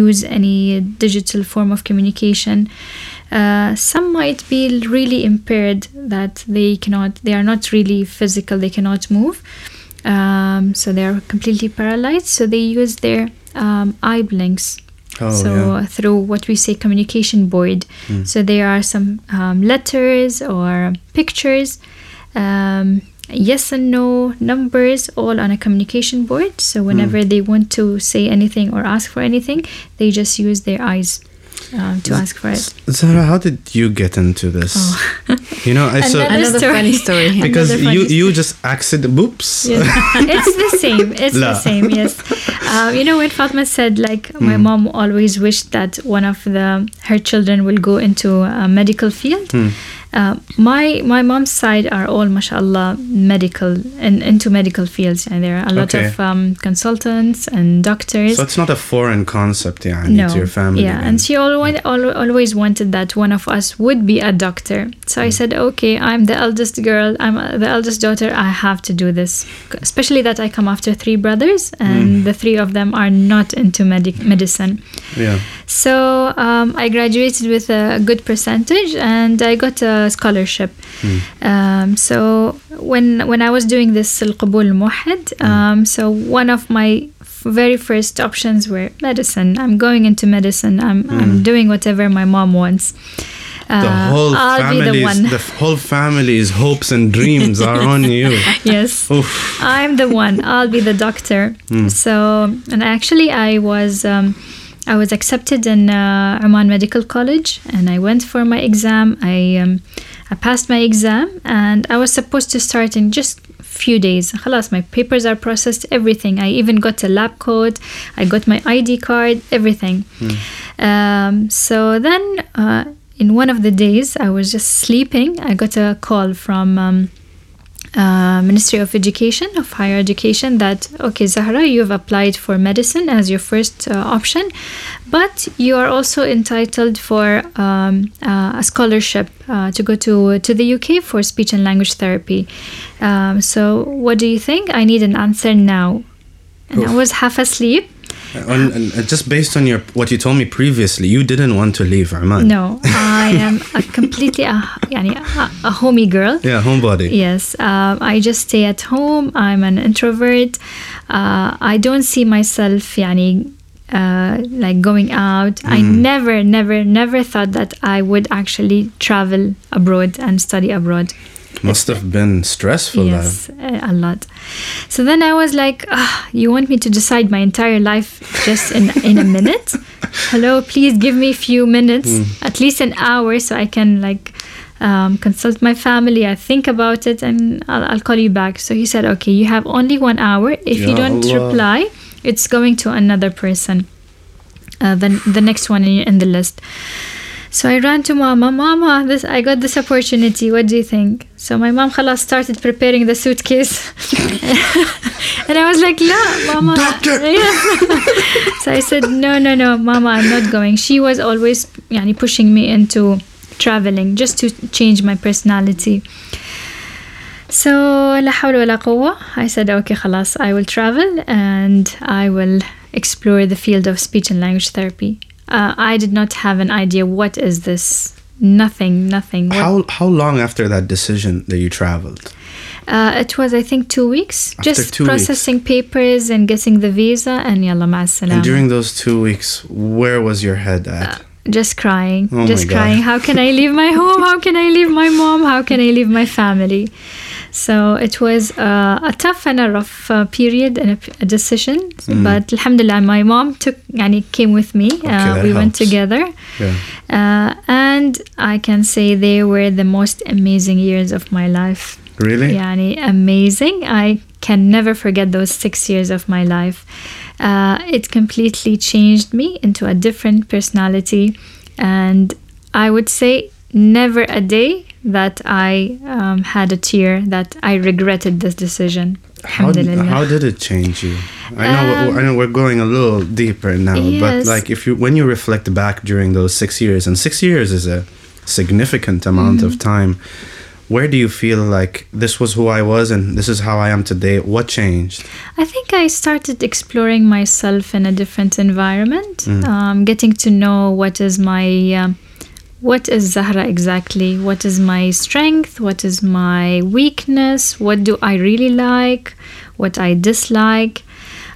use any digital form of communication? Some might be really impaired that they are not really physical, they cannot move, so they are completely paralyzed, so they use their eye blinks. Through what we say communication board. So there are some letters or pictures, yes and no, numbers, all on a communication board. So whenever they want to say anything or ask for anything, they just use their eyes to ask for it. Zahra, how did you get into this? You know, I saw another funny story because you just accident. Oops. Yes. It's the same. It's the same. Yes. You know, when Fatma said, like, my mom always wished that one of her children will go into a medical field. My mom's side are all, mashallah, medical and into medical fields, and there are a lot of consultants and doctors. So it's not a foreign concept, to your family. Yeah, and she always wanted that one of us would be a doctor. So I said, okay, I'm the eldest girl, I'm the eldest daughter, I have to do this. Especially that I come after three brothers, and the three of them are not into medicine. Yeah. So I graduated with a good percentage, and I got a scholarship. So when I was doing this Qabul Muhad, so one of my very first options were medicine. I'm going into medicine. I'm doing whatever my mom wants. The whole family's hopes and dreams are on you. Yes. Oof. I'm the one. I'll be the doctor. So, and actually I was accepted in Oman Medical College, and I went for my exam. I passed my exam, and I was supposed to start in just few days. Khalas, my papers are processed, everything. I even got a lab coat. I got my ID card, everything. So then in one of the days, I was just sleeping. I got a call from Ministry of Education, of Higher Education, that, okay, Zahra, you have applied for medicine as your first option, but you are also entitled for a scholarship to go to the UK for speech and language therapy. So what do you think? I need an answer now. And I was half asleep. Just based on what you told me previously, you didn't want to leave Oman. No, I am a homey girl. Yeah, homebody. Yes, I just stay at home. I'm an introvert. I don't see myself, like going out. I never thought that I would actually travel abroad and study abroad. Must have been stressful. Yes, a lot. So then I was like, you want me to decide my entire life just in a minute? Hello, please give me a few minutes, at least an hour, so I can consult my family. I think about it, and I'll call you back. So he said, okay, you have only 1 hour. If you don't reply, it's going to another person, then the next one in the list. So I ran to mama, I got this opportunity, what do you think? So my mom started preparing the suitcase. And I was like, "La, mama, doctor." So I said, no, mama, I'm not going. She was always pushing me into traveling just to change my personality. So la hawla wala quwwa, I said, okay, khalas, I will travel and I will explore the field of speech and language therapy. I did not have an idea what is this. Nothing. How long after that decision that you traveled? It was, I think, 2 weeks. After just 2 weeks. Processing papers and getting the visa and yalla ma'assalam. And during those 2 weeks, where was your head at? Just crying. Oh, just crying. How can I leave my home? How can I leave my mom? How can I leave my family? So it was a tough and a rough period and a decision. But alhamdulillah, my mom came with me. Okay, we went together. Yeah. And I can say they were the most amazing years of my life. Really? Amazing. I can never forget those 6 years of my life. It completely changed me into a different personality. And I would say never a day that I had a tear that I regretted this decision. How did it change you? I know we're going a little deeper now, yes. But when you reflect back during those 6 years, and 6 years is a significant amount of time, Where do you feel like this was who I was and this is how I am today? What changed? I think I started exploring myself in a different environment, getting to know what is Zahra exactly? What is my strength? What is my weakness? What do I really like? What I dislike?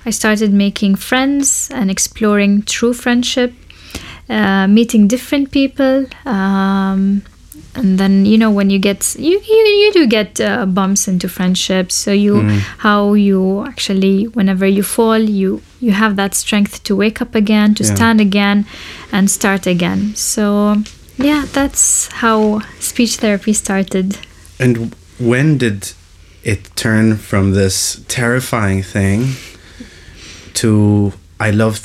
I started making friends and exploring true friendship, meeting different people. And then, you know, when you get, you do get bumps into friendships. So how you actually, whenever you fall, you have that strength to wake up again, to stand again and start again. So yeah, that's how speech therapy started. And when did it turn from this terrifying thing to I love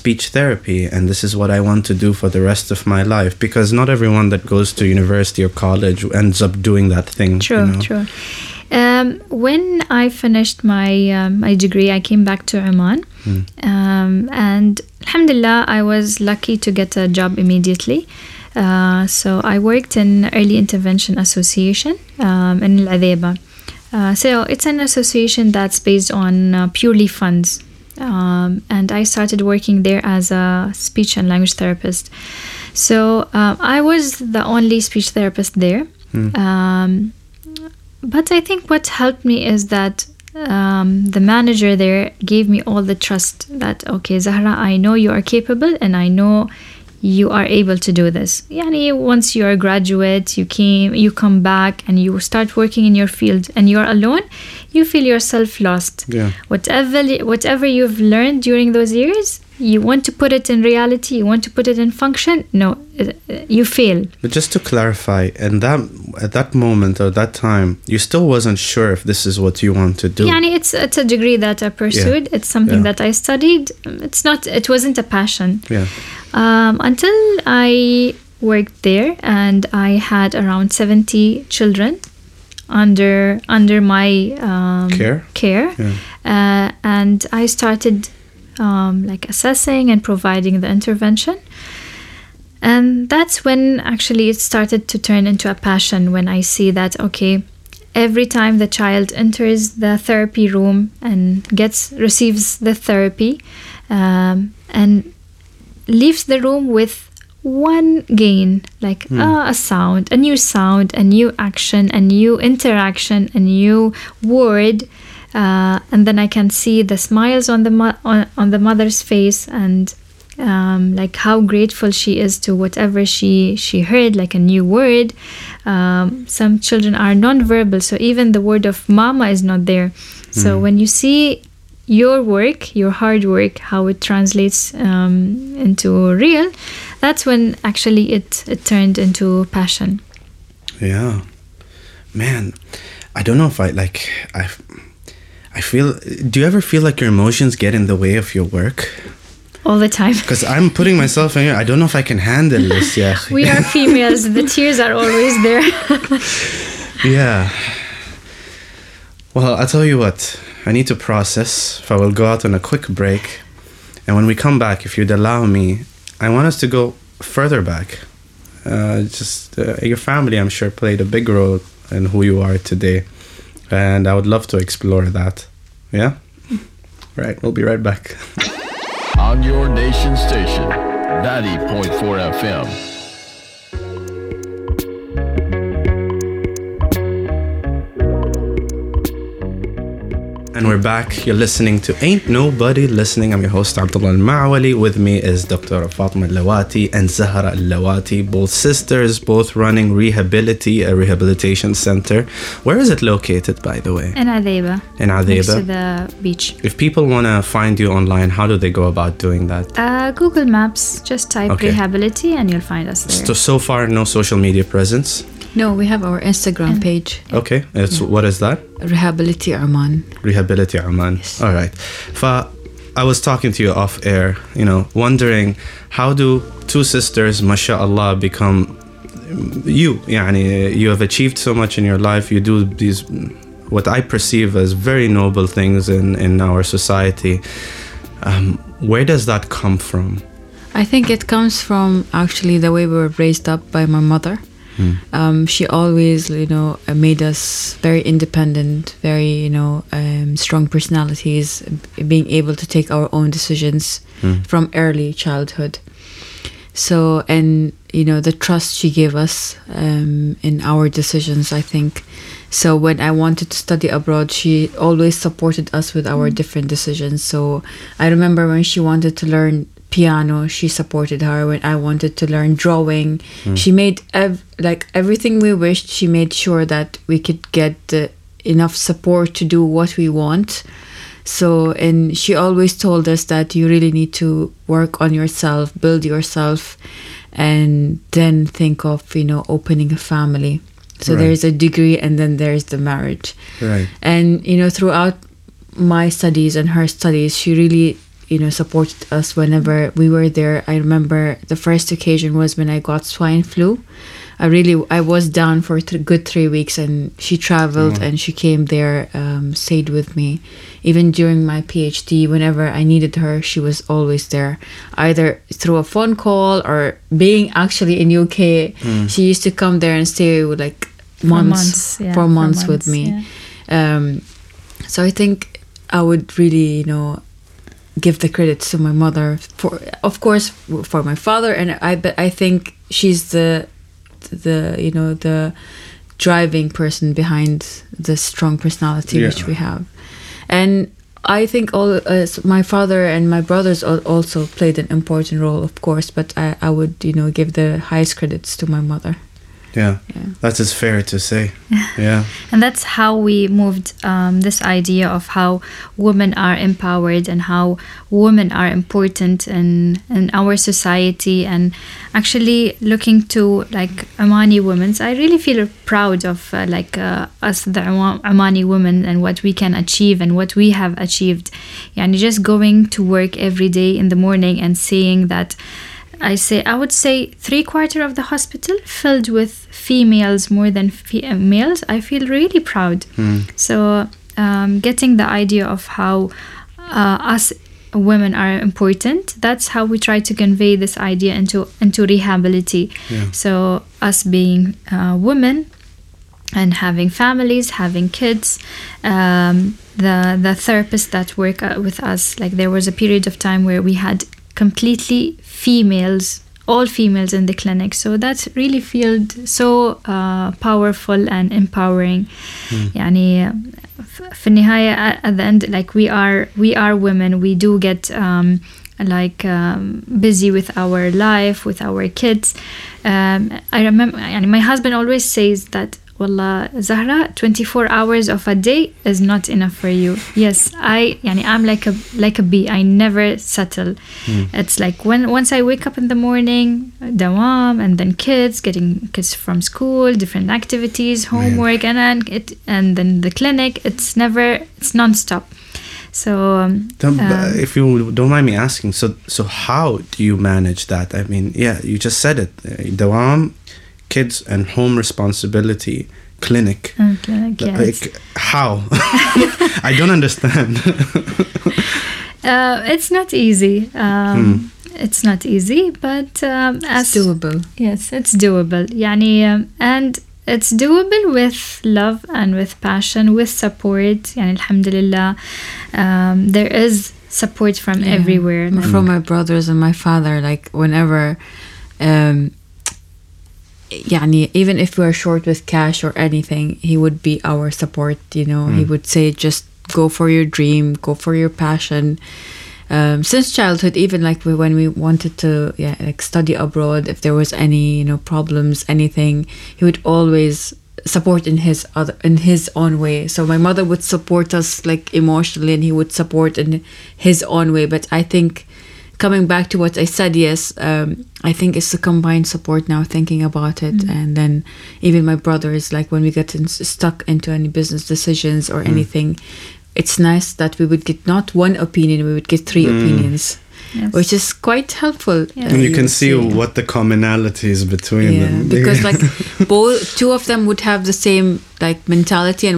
speech therapy and this is what I want to do for the rest of my life? Because not everyone that goes to university or college ends up doing that thing. True, you know? True. When I finished my degree, I came back to Oman. And alhamdulillah, I was lucky to get a job immediately. So I worked in Early Intervention Association in Al Adeba. So it's an association that's based on purely funds. And I started working there as a speech and language therapist. So I was the only speech therapist there. But I think what helped me is that the manager there gave me all the trust that, okay, Zahra, I know you are capable and I know you are able to do this. Yani, once you are a graduate, you come back and you start working in your field and you're alone, you feel yourself lost. Yeah. Whatever you've learned during those years, you want to put it in reality, you want to put it in function. No, you fail. But just to clarify, and at that moment or that time, you still wasn't sure if this is what you want to do. Yeah, it's a degree that I pursued. Yeah. It's something that I studied. It wasn't a passion. Yeah. Until I worked there, and I had around 70 children under my care. Yeah. And I started assessing and providing the intervention. And that's when actually it started to turn into a passion, when I see that, okay, every time the child enters the therapy room and receives the therapy and leaves the room with one gain, a sound, a new sound, a new action, a new interaction, a new word. And then I can see the smiles on the mother's face, and how grateful she is to whatever she heard, like a new word. Some children are nonverbal, so even the word of mama is not there. So when you see your hard work, how it translates into real, that's when actually it turned into passion. Yeah, man, I don't know if I feel. Do you ever feel like your emotions get in the way of your work? All the time. Because I'm putting myself in here. I don't know if I can handle this. Yeah. We are females. The tears are always there. Yeah. Well, I'll tell you what. I need to process. If I will go out on a quick break. And when we come back, if you'd allow me, I want us to go further back. Your family, I'm sure, played a big role in who you are today. And I would love to explore that. Yeah? Right, we'll be right back. On your nation station, 90.4 FM. And we're back. You're listening to Ain't Nobody Listening. I'm your host, Abdullah Al Maawali. With me is Dr. Fatma Al Lawati and Zahra Al Lawati, both sisters, both running Rehability, a rehabilitation center. Where is it located, by the way? In Adhaiba. In Adhaiba. Next to the beach. If people want to find you online, how do they go about doing that? Google Maps. Just type Rehability and you'll find us there. So far, no social media presence? No, we have our Instagram page. Okay, what is that? Rehability Oman. Rehability Oman. Yes. All right. Fa, I was talking to you off air, wondering how do two sisters, masha'Allah, become you? You have achieved so much in your life. You do these, what I perceive as very noble things in our society. Where does that come from? I think it comes from actually the way we were raised up by my mother. She always, made us very independent, very, strong personalities, being able to take our own decisions from early childhood. So, and, the trust she gave us in our decisions, I think. So when I wanted to study abroad, she always supported us with our different decisions. So I remember when she wanted to learn piano, she supported her. When I wanted to learn drawing, she made everything we wished. She made sure that we could get enough support to do what we want. So, and she always told us that you really need to work on yourself, build yourself, and then think of, opening a family. So right. There's a degree and then there's the marriage. Right. And, throughout my studies and her studies, she really, supported us whenever we were there. I remember the first occasion was when I got swine flu. I was down for good 3 weeks, and she traveled and she came there, stayed with me. Even during my PhD, whenever I needed her, she was always there, either through a phone call or being actually in UK. She used to come there and stay with for months with me. Yeah. So I think I would really, give the credits to my mother, for my father, and I think she's the driving person behind the strong personality which we have. And I think my father and my brothers also played an important role, of course, but I would give the highest credits to my mother. Yeah. That is fair to say. Yeah. And that's how we moved this idea of how women are empowered and how women are important in our society, and actually looking to Omani women. I really feel proud of us, the Omani women, and what we can achieve and what we have achieved. Yeah, and just going to work every day in the morning and saying that I would say 3/4 of the hospital filled with females more than males. I feel really proud. So getting the idea of how us women are important, that's how we try to convey this idea into Rehability. So us being women and having families, having kids, the therapists that work with us, there was a period of time where we had completely all females in the clinic. So that's really felt so powerful and empowering. في النهاية, at the end, we are women. We do get busy with our life, with our kids. I remember, my husband always says that, Wallah, Zahra, 24 hours of a day is not enough for you. Yes, I'm like a bee. I never settle. It's once I wake up in the morning, dawam, and then getting kids from school, different activities, homework, and then the clinic. It's nonstop. So, if you don't mind me asking, so how do you manage that? You just said it, dawam, kids and home responsibility, clinic. How? I don't understand. It's not easy. It's not easy, but it's doable. Yes, it's doable. And it's doable with love and with passion, with support. Alhamdulillah, there is support from everywhere. From my brothers and my father, whenever. Even if we're short with cash or anything, he would be our support. He would say, just go for your dream, go for your passion. Since childhood, even when we wanted to study abroad, if there was any problems, anything, he would always support in his own way. So my mother would support us emotionally, and he would support in his own way. But I think, coming back to what I said, yes, I think it's the combined support now, thinking about it. And then even my brother is when we get stuck into any business decisions or anything, it's nice that we would get not one opinion, we would get three opinions. Yes. Which is quite helpful. Yes. And you can see what the commonality is between them. Because two of them would have the same mentality, and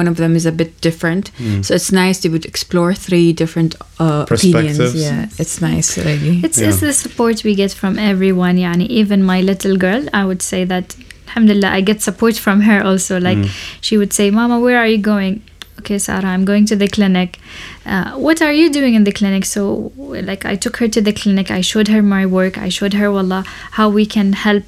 one of them is a bit different. So it's nice they would explore three different opinions. Yeah, it's nice really. It's the support we get from everyone. Even my little girl, I would say that alhamdulillah, I get support from her also. Like, she would say, Mama, where are you going? Okay, Sarah, I'm going to the clinic. What are you doing in the clinic? So, like, I took her to the clinic. I showed her my work. I showed her, wallah, how we can help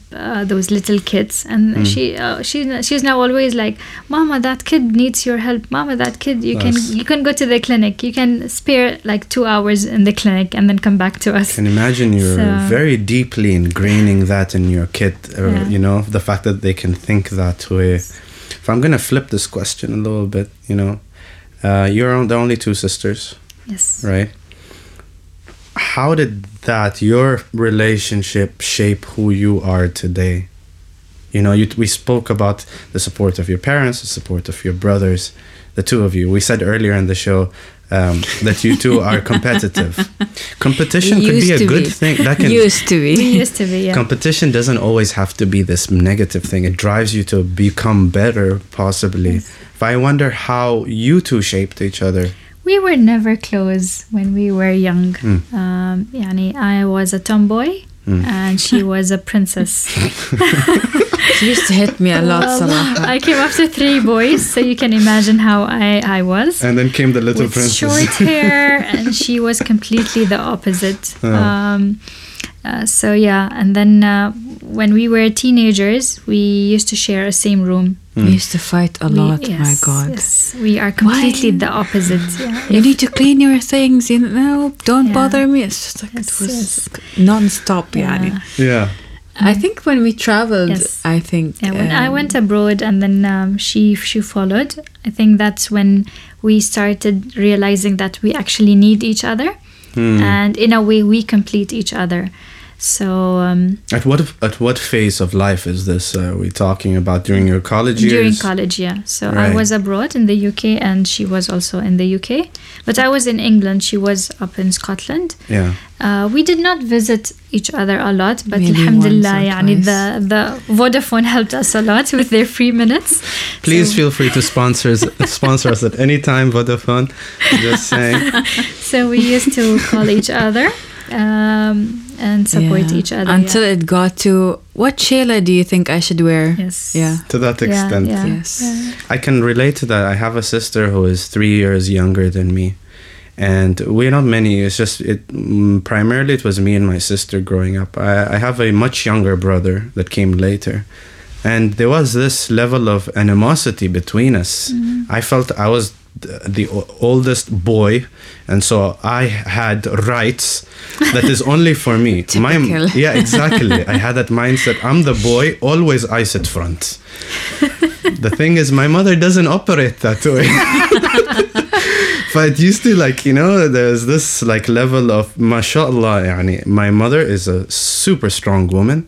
those little kids. And she's now always like, Mama, that kid needs your help. Mama, that kid, you can go to the clinic. You can spare like 2 hours in the clinic and then come back to us. I can imagine you're very deeply ingraining that in your kid. You know, the fact that they can think that way. If I'm going to flip this question a little bit, you know, you're the only two sisters. Yes. Right? How did your relationship shape who you are today? You know, we spoke about the support of your parents, the support of your brothers, the two of you. We said earlier in the show that you two are competitive. Competition could be a good thing. Used to be, yeah. Competition doesn't always have to be this negative thing. It drives you to become better, possibly. Yes. But I wonder how you two shaped each other. We were never close when we were young. I was a tomboy. And she was a princess. She used to hit me a lot. I came after 3 boys, so you can imagine how I was. And then came the little princess with short hair, and she was completely the opposite. And then when we were teenagers, we used to share the same room. We used to fight a lot. Yes, my God. Yes, we are completely the opposite. Yeah. You need to clean your things. You know, don't bother me. It's just like it was non-stop. Yeah. I think when we traveled, when I went abroad and then she followed. I think that's when we started realizing that we actually need each other. And in a way we complete each other. So at what phase of life is this? Are we talking about during your college years? During college, yeah. So right. I was abroad in the UK and she was also in the UK. But I was in England, she was up in Scotland. Yeah. We did not visit each other a lot, but maybe alhamdulillah, the Vodafone helped us a lot with their free minutes. Please feel free to sponsor us at any time, Vodafone. Just saying. So we used to call each other. And support each other until it got to what shayla do you think I should wear? Yes, yeah, to that extent. Yes, I can relate to that. I have a sister who is 3 years younger than me, and we're not many. It's just primarily it was me and my sister growing up. I have a much younger brother that came later, and there was this level of animosity between us. I felt I was the oldest boy, and so I had rights that is only for me. Yeah, exactly. I had that mindset. I'm the boy, always I sit front. The thing is, my mother doesn't operate that way. But used to, like, you know, there's this like level of mashallah. My mother is a super strong woman.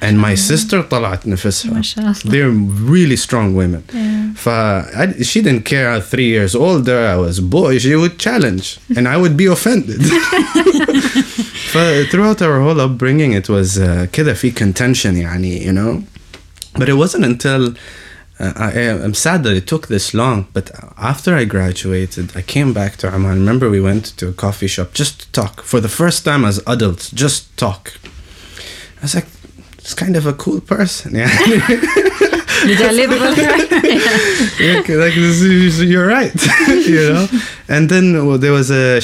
And my sister طلعت نفسها. They're really strong women. She didn't care. I was 3 years older. I was a boy. She would challenge. And I would be offended. Throughout our whole upbringing, it was كده في contention, you know. But it wasn't until... I'm sad that it took this long. But after I graduated, I came back to Amman. I remember we went to a coffee shop just to talk. For the first time as adults, just talk. I was like... It's kind of a cool person, yeah. You're right, you know. And then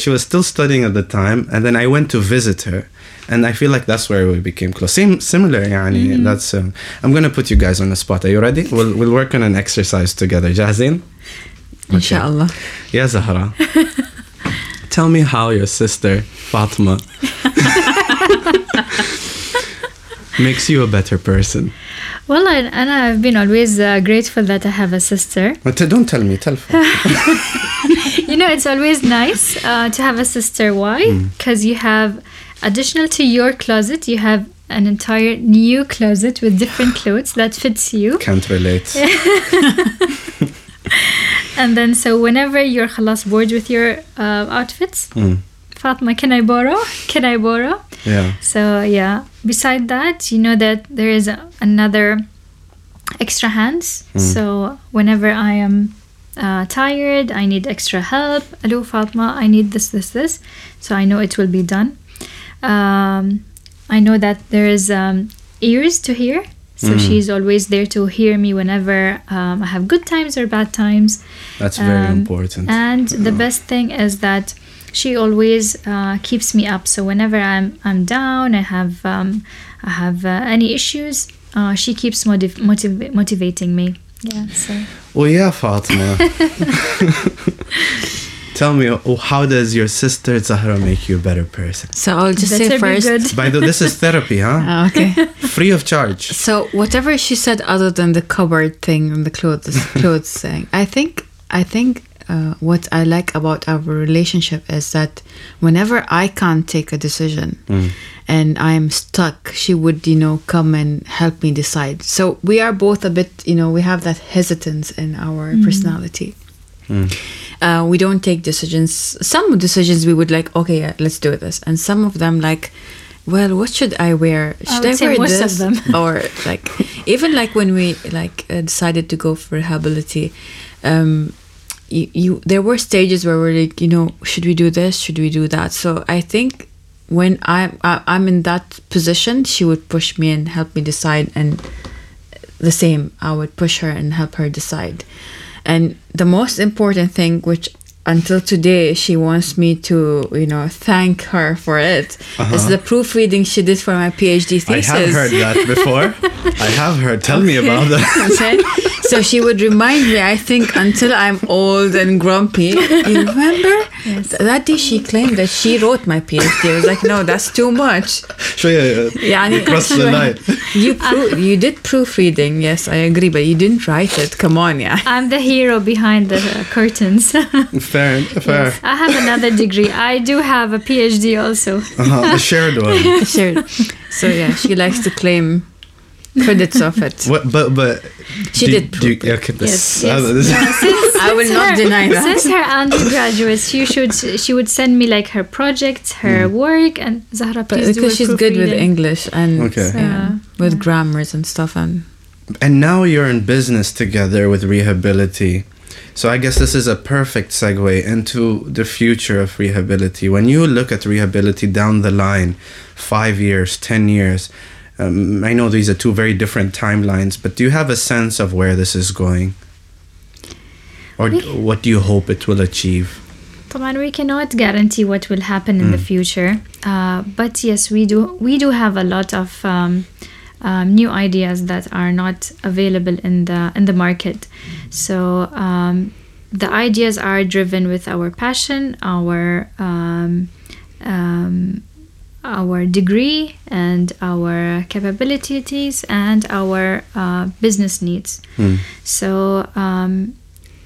she was still studying at the time, and then I went to visit her, and I feel like that's where we became close. Similar, That's. I'm gonna put you guys on the spot. Are you ready? We'll work on an exercise together. Jahzin? Okay. Inshallah. Yeah, Zahra. Tell me how your sister Fatma makes you a better person. Well, and I've been always grateful that I have a sister. But don't tell me, tell her. You know, it's always nice to have a sister. Why? Because you have, additional to your closet, you have an entire new closet with different clothes that fits you. Can't relate. And then, so whenever you're khalas bored with your outfits, Fatma, can I borrow? Yeah. So, yeah. Beside that, you know that there is another extra hands. So, whenever I am tired, I need extra help. Hello, Fatma, I need this. So, I know it will be done. I know that there is ears to hear. So she's always there to hear me whenever I have good times or bad times. That's very important. And the best thing is that she always keeps me up. So whenever I'm down, I have any issues, she keeps motivating me. Yeah. So. Well, yeah, Fatma. Tell me, how does your sister Zahra make you a better person? So I'll just say first. By the way, this is therapy, huh? Oh, okay. Free of charge. So whatever she said, other than the cupboard thing and the clothes thing, I think what I like about our relationship is that whenever I can't take a decision and I'm stuck, she would, come and help me decide. So we are both a bit, we have that hesitance in our personality. We don't take decisions. Some decisions we would like, okay, yeah, let's do this. And some of them like, well, what should I wear? Should I wear this? Or like, even like when we decided to go for Rehability, there were stages where we're like, should we do this? Should we do that? So I think when I'm in that position, she would push me and help me decide. And the same, I would push her and help her decide. And the most important thing, which until today she wants me to, thank her for it, is the proofreading she did for my PhD thesis. I have heard that before. Tell me about that. Okay. So she would remind me, I think, until I'm old and grumpy. You remember? Yes. That day she claimed that she wrote my PhD. I was like, no, that's too much. Sure, yeah. You crossed the line. You did proofreading, yes, I agree, but you didn't write it. Come on, yeah. I'm the hero behind the curtains. Fair. Yes. I have another degree. I do have a PhD also. A shared one. Shared. So, yeah, she likes to claim credits of it. What, but she did prove it. Okay, yes. I will not deny that. Since her undergraduates, she would send me like her projects, her work, and Zahra, please, because she's good with English and with grammars and stuff. And now you're in business together with Rehability. So I guess this is a perfect segue into the future of Rehability. When you look at Rehability down the line, 5 years, 10 years, I know these are two very different timelines, but do you have a sense of where this is going? Or what do you hope it will achieve? We cannot guarantee what will happen in the future. But yes, we do have a lot of new ideas that are not available in the market. So the ideas are driven with our passion, our degree and our capabilities and our business needs. So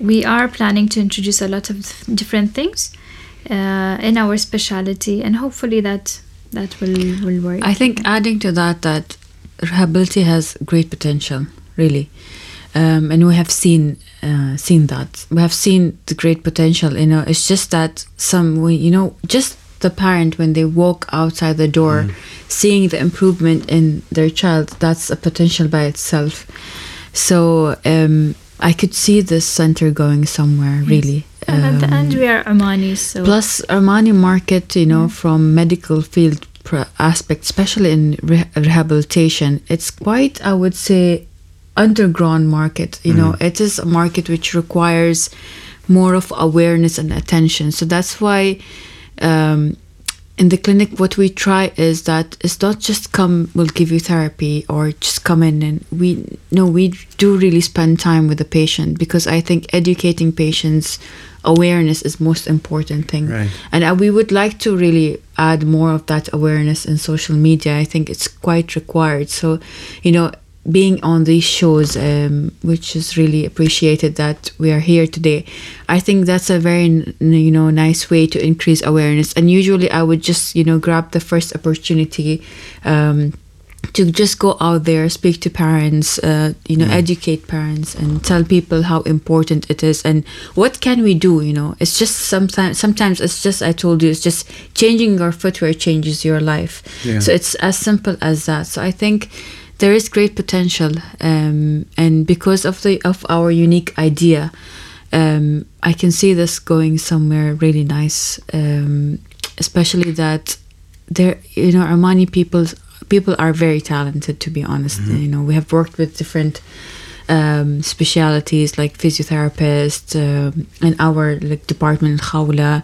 we are planning to introduce a lot of different things in our specialty, and hopefully that will work. I think adding to that Rehability has great potential, really, and we have seen that. We have seen the great potential. It's just that just the parent, when they walk outside the door, seeing the improvement in their child, that's a potential by itself. So I could see this center going somewhere, really. And at the end, we are Omani. So. Plus, Omani market, from medical field aspect, especially in rehabilitation, it's quite, I would say, underground market. It is a market which requires more of awareness and attention. So that's why in the clinic, what we try is that it's not just we'll give you therapy or just come in, and we do really spend time with the patient, because I think educating patients, awareness is most important thing. Right. And we would like to really add more of that awareness in social media. I think it's quite required. So, being on these shows, which is really appreciated that we are here today. I think that's a very, nice way to increase awareness. And usually I would just, grab the first opportunity to just go out there, speak to parents, educate parents and tell people how important it is and what can we do, It's just sometimes it's just, I told you, it's just changing your footwear changes your life. Yeah. So it's as simple as that. So I think there is great potential, and because of our unique idea, I can see this going somewhere really nice, especially that there, Omani people people are very talented, to be honest. Mm-hmm. You know, we have worked with different specialities like physiotherapists in our like department in Khawla.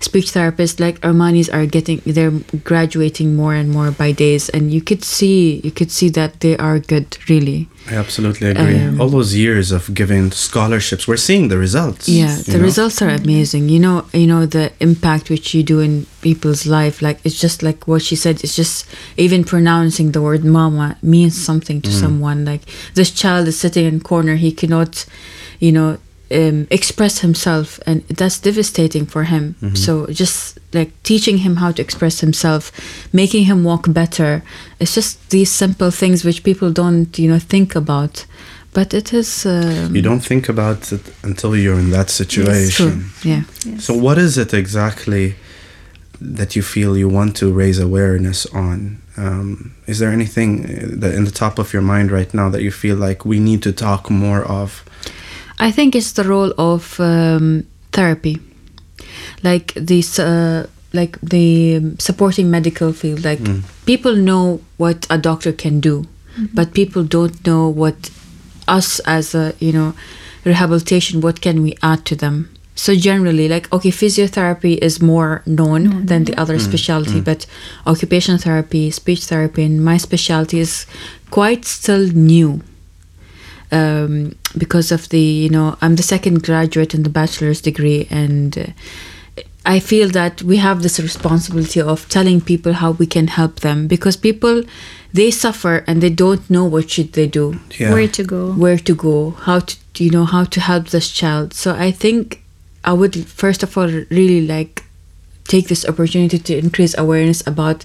Speech therapists like Omanis are getting, they're graduating more and more by days, and you could see that they are good, really. I absolutely agree. All those years of giving scholarships, we're seeing the results. Yeah, the results are amazing. You know the impact which you do in people's life. Like, it's just like what she said. It's just even pronouncing the word "mama" means something to someone. Like, this child is sitting in a corner. He cannot, express himself, and that's devastating for him. Mm-hmm. So just like teaching him how to express himself, making him walk better, it's just these simple things which people don't think about, but it is you don't think about it until you're in that situation. Yes, yeah. Yes. So what is it exactly that you feel you want to raise awareness on? Is there anything that in the top of your mind right now that you feel like we need to talk more of? I think it's the role of therapy, like this, like the supporting medical field. Like, people know what a doctor can do, but people don't know what us as a rehabilitation, what can we add to them. So generally, like, okay, physiotherapy is more known than the other specialty, but occupational therapy, speech therapy, and my specialty is quite still new. Because of the, I'm the second graduate in the bachelor's degree, and I feel that we have this responsibility of telling people how we can help them, because people, they suffer and they don't know what should they do, where to go, how to help this child. So I think I would first of all really like take this opportunity to increase awareness about,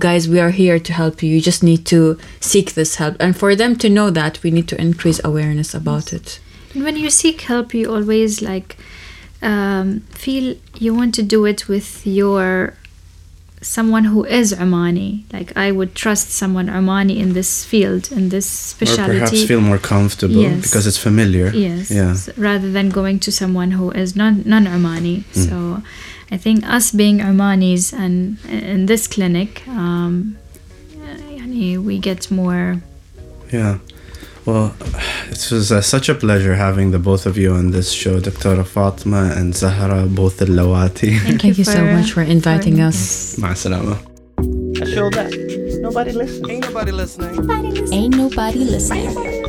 guys, we are here to help you. You just need to seek this help. And for them to know that, we need to increase awareness about it. And when you seek help, you always like feel you want to do it with someone who is Omani. Like, I would trust someone Omani in this field, in this specialty. Or perhaps feel more comfortable because it's familiar. Yes. Yeah. So, rather than going to someone who is non-Omani. So I think us being Omanis and in this clinic, we get more. Yeah. Well, it was such a pleasure having the both of you on this show, Dr. Fatma and Zahra, both Al Lawati. Thank you so much for inviting us. Ma salama. A show that nobody listening. Ain't nobody listening. Ain't nobody listening.